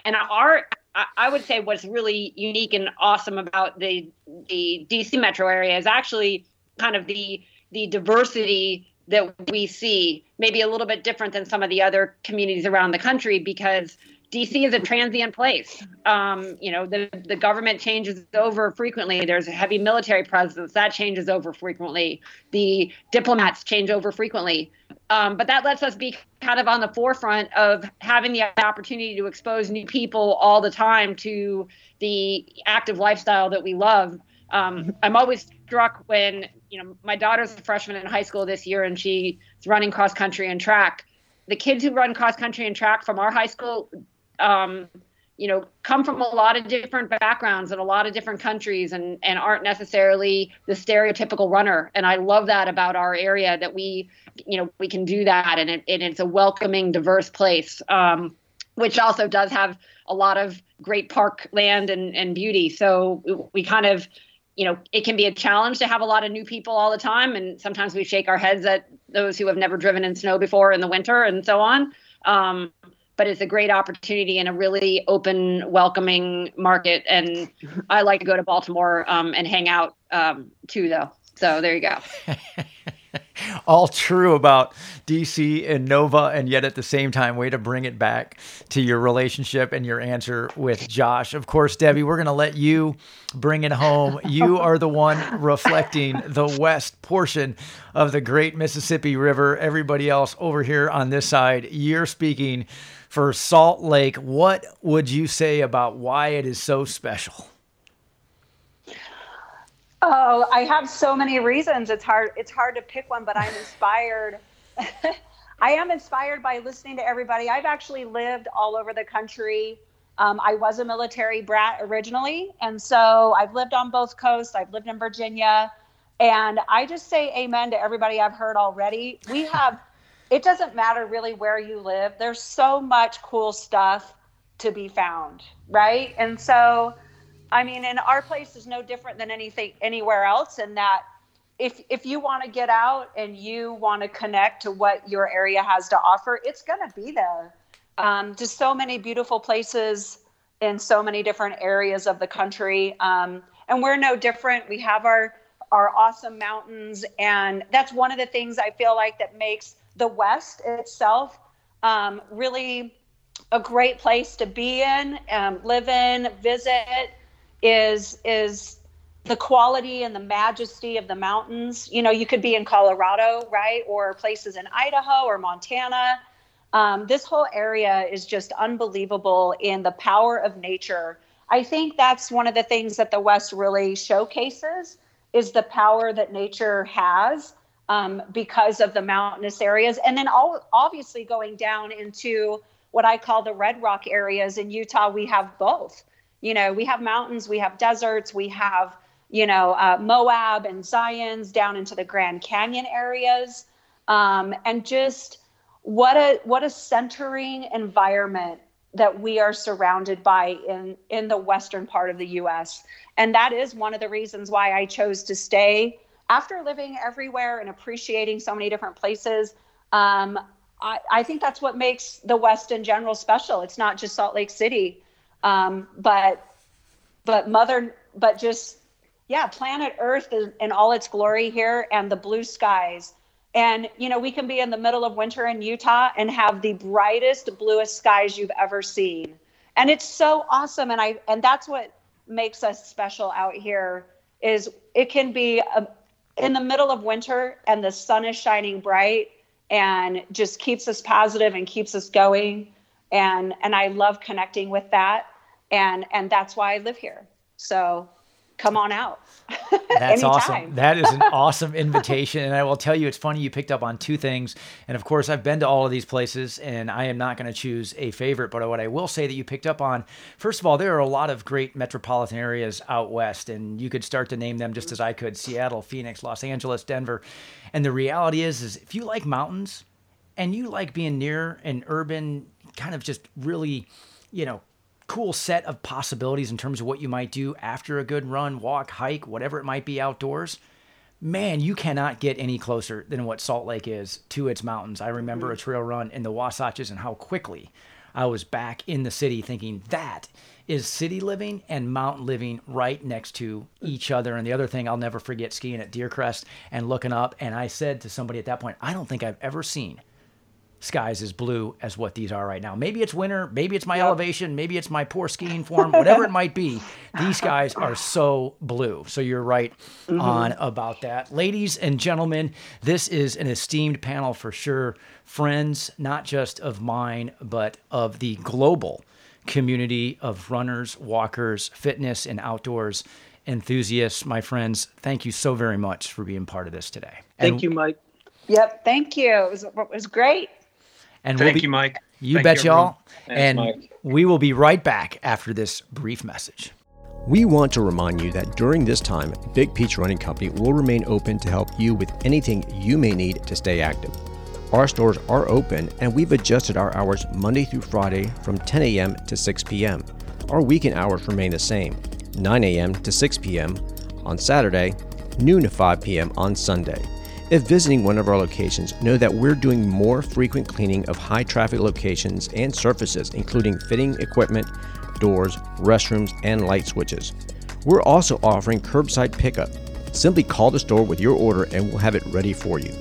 And I would say what's really unique and awesome about the DC metro area is actually kind of the diversity that we see, maybe a little bit different than some of the other communities around the country, because DC is a transient place. You know, the government changes over frequently. There's a heavy military presence that changes over frequently. The diplomats change over frequently. But that lets us be kind of on the forefront of having the opportunity to expose new people all the time to the active lifestyle that we love. I'm always struck when, you know, my daughter's a freshman in high school this year and she's running cross country and track. The kids who run cross country and track from our high school, you know, come from a lot of different backgrounds and a lot of different countries and aren't necessarily the stereotypical runner. And I love that about our area, that we, you know, we can do that. And it's a welcoming, diverse place, which also does have a lot of great park land and beauty. So we kind of, you know, it can be a challenge to have a lot of new people all the time. And sometimes we shake our heads at those who have never driven in snow before in the winter and so on. But it's a great opportunity and a really open, welcoming market. And I like to go to Baltimore and hang out too, though. So there you go. All true about DC and Nova, and yet at the same time, way to bring it back to your relationship and your answer with Josh. Of course, Debbie, we're going to let you bring it home. You are the one reflecting the west portion of the great Mississippi River. Everybody else over here on this side, you're speaking for Salt Lake. What would you say about why it is so special? Oh, I have so many reasons. It's hard to pick one, but I'm inspired. I am inspired by listening to everybody. I've actually lived all over the country. I was a military brat originally, and so I've lived on both coasts. I've lived in Virginia, and I just say amen to everybody I've heard already. We have, it doesn't matter really where you live. There's so much cool stuff to be found, right? And so I mean, and our place is no different than anything anywhere else, in that if you want to get out and you want to connect to what your area has to offer, it's going to be there. Just so many beautiful places in so many different areas of the country. And we're no different. We have our awesome mountains. And that's one of the things I feel like that makes the West itself really a great place to be in, live in, visit. Is the quality and the majesty of the mountains. You know, you could be in Colorado, right? Or places in Idaho or Montana. This whole area is just unbelievable in the power of nature. I think that's one of the things that the West really showcases, is the power that nature has because of the mountainous areas. And then obviously going down into what I call the Red Rock areas in Utah, we have both. You know, we have mountains, we have deserts, we have, you know, Moab and Zion's down into the Grand Canyon areas. And just what a centering environment that we are surrounded by in the western part of the U.S. And that is one of the reasons why I chose to stay. After living everywhere and appreciating so many different places, I think that's what makes the West in general special. It's not just Salt Lake City. Planet Earth in all its glory here, and the blue skies. And, you know, we can be in the middle of winter in Utah and have the brightest, bluest skies you've ever seen. And it's so awesome. And that's what makes us special out here, is it can be in the middle of winter and the sun is shining bright and just keeps us positive and keeps us going. And I love connecting with that. And that's why I live here. So come on out. That's awesome. That is an awesome invitation. And I will tell you, it's funny you picked up on two things. And of course, I've been to all of these places and I am not going to choose a favorite. But what I will say that you picked up on, first of all, there are a lot of great metropolitan areas out west, and you could start to name them just as I could: Seattle, Phoenix, Los Angeles, Denver. And the reality is if you like mountains and you like being near an urban kind of just really, you know, cool set of possibilities in terms of what you might do after a good run, walk, hike, whatever it might be outdoors, man, you cannot get any closer than what Salt Lake is to its mountains. I remember a trail run in the Wasatches and how quickly I was back in the city thinking that is city living and mountain living right next to each other. And the other thing I'll never forget, skiing at Deer Crest and looking up. And I said to somebody at that point, I don't think I've ever seen skies as blue as what these are right now. Maybe it's winter, maybe it's my elevation, maybe it's my poor skiing form, whatever it might be. These skies are so blue. So you're right on about that. Ladies and gentlemen, this is an esteemed panel for sure. Friends, not just of mine, but of the global community of runners, walkers, fitness, and outdoors enthusiasts. My friends, thank you so very much for being part of this today. Thank you, Mike. Yep. Thank you. It was great. And thank you, Mike. You bet, y'all. And we will be right back after this brief message. We want to remind you that during this time, Big Peach Running Company will remain open to help you with anything you may need to stay active. Our stores are open, and we've adjusted our hours Monday through Friday from 10 a.m. to 6 p.m. Our weekend hours remain the same, 9 a.m. to 6 p.m. on Saturday, noon to 5 p.m. on Sunday. If visiting one of our locations, know that we're doing more frequent cleaning of high traffic locations and surfaces, including fitting equipment, doors, restrooms, and light switches. We're also offering curbside pickup. Simply call the store with your order and we'll have it ready for you.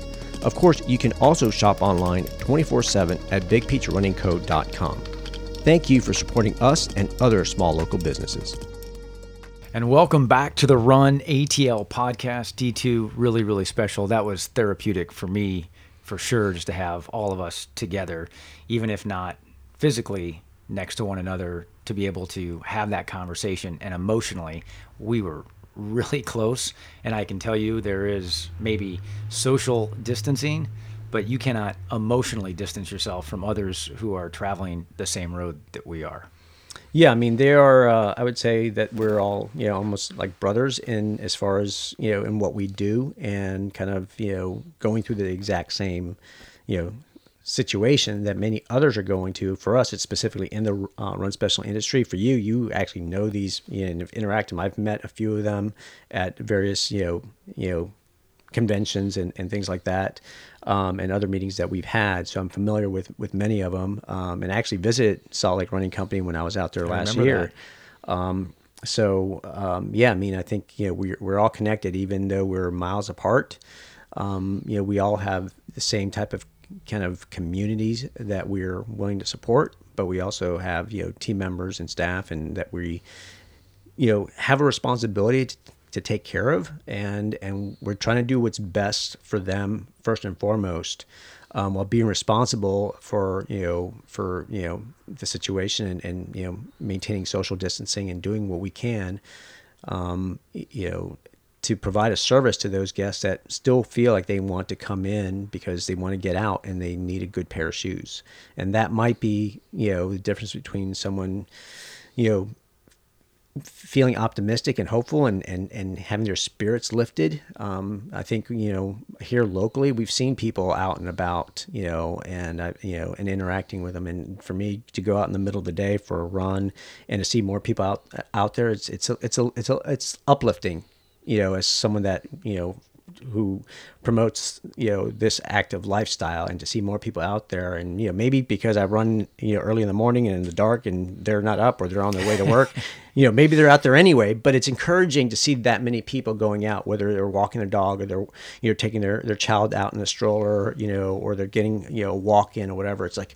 Of course, you can also shop online 24/7 at bigpeachrunningco.com. Thank you for supporting us and other small local businesses. And welcome back to the Run ATL podcast. D2, really, really special. That was therapeutic for me, for sure, just to have all of us together, even if not physically next to one another, to be able to have that conversation. And emotionally, we were really close. And I can tell you there is maybe social distancing, but you cannot emotionally distance yourself from others who are traveling the same road that we are. Yeah, I mean, they are, I would say that we're all, you know, almost like brothers in as far as, you know, in what we do and kind of, you know, going through the exact same, you know, situation that many others are going to. For us, it's specifically in the run special industry. For you, you actually know these, you know, and have interacted with them. I've met a few of them at various, you know, conventions and things like that, and other meetings that we've had. So I'm familiar with many of them, and actually visited Salt Lake Running Company when I was out there last year. Yeah, I mean, I think, you know, we're all connected, even though we're miles apart. You know, we all have the same type of kind of communities that we're willing to support, but we also have, you know, team members and staff, and that we, you know, have a responsibility to take care of, and we're trying to do what's best for them first and foremost, while being responsible for the situation and you know, maintaining social distancing and doing what we can, you know, to provide a service to those guests that still feel like they want to come in because they want to get out and they need a good pair of shoes. And that might be, you know, the difference between someone, you know, feeling optimistic and hopeful and having their spirits lifted. I think, you know, here locally, we've seen people out and about, you know, and interacting with them. And for me to go out in the middle of the day for a run and to see more people out there, it's uplifting, you know, as someone that, you know, who promotes, you know, this active lifestyle, and to see more people out there. And, you know, maybe because I run, you know, early in the morning and in the dark and they're not up or they're on their way to work, you know, maybe they're out there anyway, but it's encouraging to see that many people going out, whether they're walking their dog or they're, you know, taking their child out in a stroller, you know, or they're getting, you know, walk in or whatever. It's like,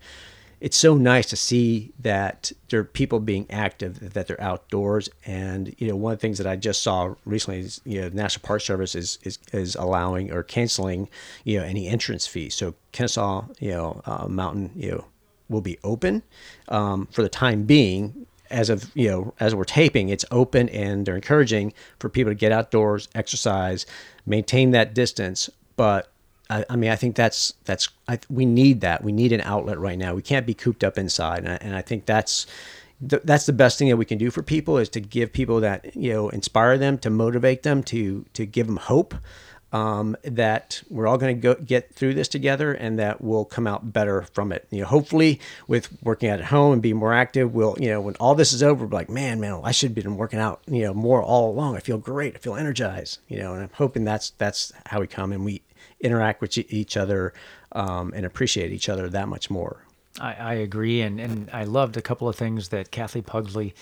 it's so nice to see that there are people being active, that they're outdoors. And, you know, one of the things that I just saw recently is, you know, the National Park Service is allowing or canceling, you know, any entrance fee. So Kennesaw, you know, Mountain, you know, will be open for the time being as of, you know, as we're taping, it's open and they're encouraging for people to get outdoors, exercise, maintain that distance. But I mean, I think we need that. We need an outlet right now. We can't be cooped up inside. And I think that's the best thing that we can do for people, is to give people that, you know, inspire them, to motivate them, to give them hope, that we're all going to get through this together, and that we'll come out better from it. You know, hopefully with working out at home and being more active, we'll, you know, when all this is over, we'll be like, man, I should have been working out, you know, more all along. I feel great. I feel energized, you know, and I'm hoping that's how we come, and we interact with each other, and appreciate each other that much more. I agree. And I loved a couple of things that Kathy Pugsley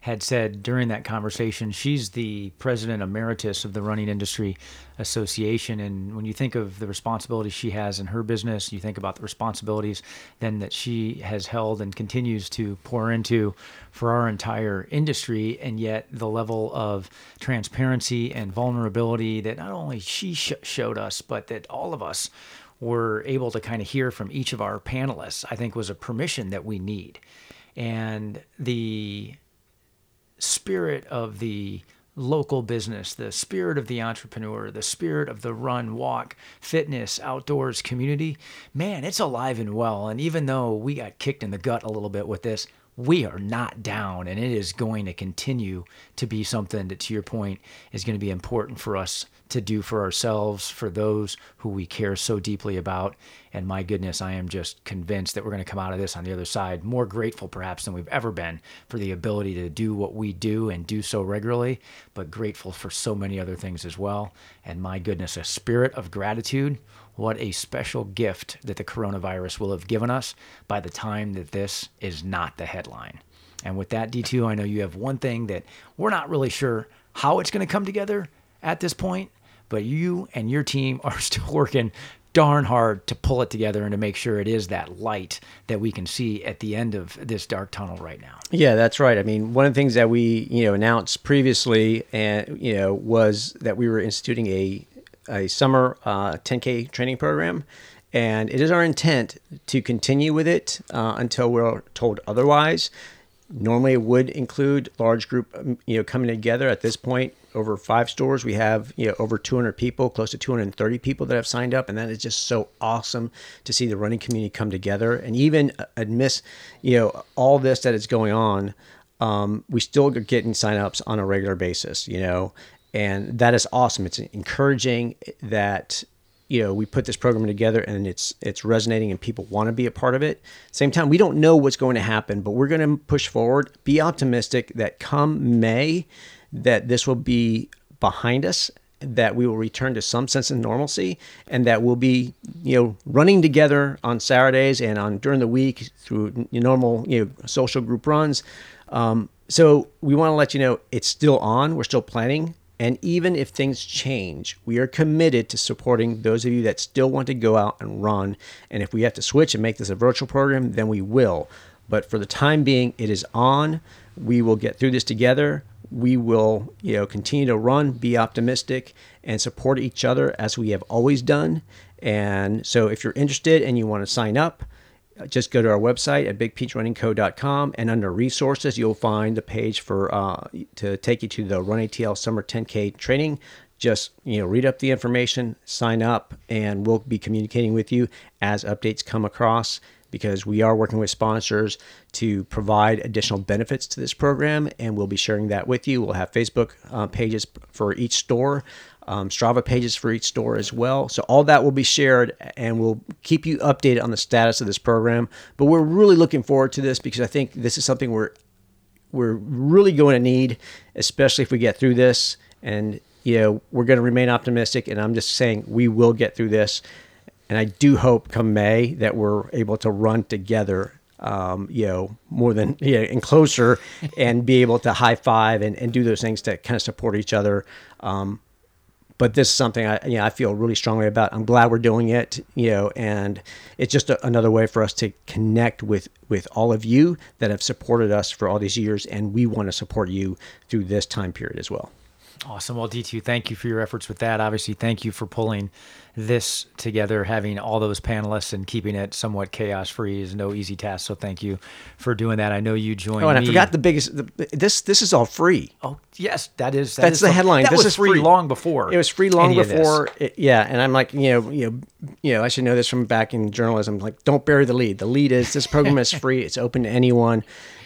had said during that conversation. She's the president emeritus of the Running Industry Association. And when you think of the responsibility she has in her business, you think about the responsibilities then that she has held and continues to pour into for our entire industry. And yet the level of transparency and vulnerability that not only she showed us, but that all of us were able to kind of hear from each of our panelists, I think was a permission that we need. And the spirit of the local business, the spirit of the entrepreneur, the spirit of the run, walk, fitness, outdoors community, man, it's alive and well. And even though we got kicked in the gut a little bit with this, we are not down, and it is going to continue to be something that, to your point, is going to be important for us to do for ourselves, for those who we care so deeply about. And my goodness, I am just convinced that we're going to come out of this on the other side more grateful perhaps than we've ever been for the ability to do what we do and do so regularly, but grateful for so many other things as well. And my goodness, a spirit of gratitude. What a special gift that the coronavirus will have given us by the time that this is not the headline. And with that, D2, I know you have one thing that we're not really sure how it's going to come together at this point, but you and your team are still working darn hard to pull it together and to make sure it is that light that we can see at the end of this dark tunnel right now. Yeah, that's right. I mean, one of the things that we, you know, announced previously, and, you know, was that we were instituting a summer 10K training program. And it is our intent to continue with it until we're told otherwise. Normally it would include large group, you know, coming together. At this point, over 5 stores, we have, you know, over 200 people, close to 230 people that have signed up. And that is just so awesome to see the running community come together. And even amidst, you know, all this that is going on, we still are getting signups on a regular basis, you know. And that is awesome. It's encouraging that, you know, we put this program together and it's resonating and people want to be a part of it. Same time, we don't know what's going to happen, but we're going to push forward, be optimistic that come May, that this will be behind us, that we will return to some sense of normalcy, and that we'll be, you know, running together on Saturdays and on during the week through normal, you know, social group runs. So we want to let you know it's still on. We're still planning. And even if things change, we are committed to supporting those of you that still want to go out and run. And if we have to switch and make this a virtual program, then we will. But for the time being, it is on. We will get through this together. We will, you know, continue to run, be optimistic, and support each other as we have always done. And so if you're interested and you want to sign up, just go to our website at bigpeachrunningco.com, and under resources, you'll find the page for to take you to the Run ATL Summer 10K training. Just, you know, read up the information, sign up, and we'll be communicating with you as updates come across, because we are working with sponsors to provide additional benefits to this program, and we'll be sharing that with you. We'll have Facebook pages for each store, Strava pages for each store as well. So all that will be shared, and we'll keep you updated on the status of this program. But we're really looking forward to this, because I think this is something we're really going to need, especially if we get through this. And, you know, we're going to remain optimistic, and I'm just saying we will get through this. And I do hope come May that we're able to run together, you know, more than, you know, and closer, and be able to high five and do those things to kind of support each other. But this is something I feel really strongly about. I'm glad we're doing it, you know, and it's just another way for us to connect with all of you that have supported us for all these years. And we want to support you through this time period as well. Awesome. Well, D2, thank you for your efforts with that. Obviously, thank you for pulling this together, having all those panelists and keeping it somewhat chaos-free is no easy task. So thank you for doing that. I know you joined me. Oh, and I forgot the biggest, this is all free. Oh, yes, that's the headline. This is free long before. It was free long before. Yeah. And I'm like, I should know this from back in journalism, like don't bury the lead. The lead is this program is free. It's open to anyone.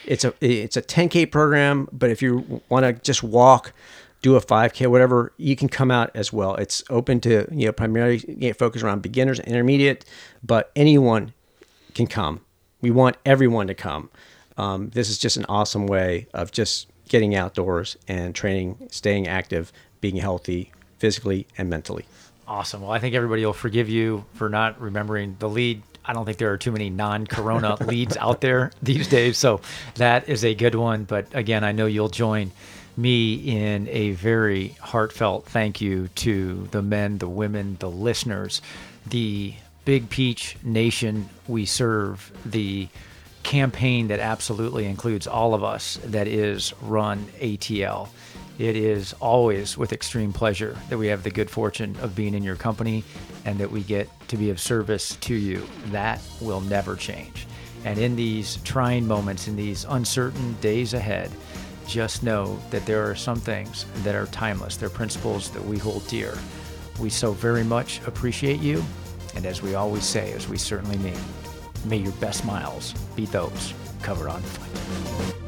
It's a 10K program, but if you want to just walk, do a 5K, whatever, you can come out as well. It's open to, primarily focus around beginners and intermediate, but anyone can come. We want everyone to come. This is just an awesome way of just getting outdoors and training, staying active, being healthy physically and mentally. Awesome. Well, I think everybody will forgive you for not remembering the lead. I don't think there are too many non-corona leads out there these days, so that is a good one. But again, I know you'll join me in a very heartfelt thank you to the men, the women, the listeners, the Big Peach Nation we serve, the campaign that absolutely includes all of us, that is Run ATL. It is always with extreme pleasure that we have the good fortune of being in your company and that we get to be of service to you. That will never change. And in these trying moments, in these uncertain days ahead, just know that there are some things that are timeless. They're principles that we hold dear. We so very much appreciate you. And as we always say, as we certainly mean, may your best miles be those covered on foot.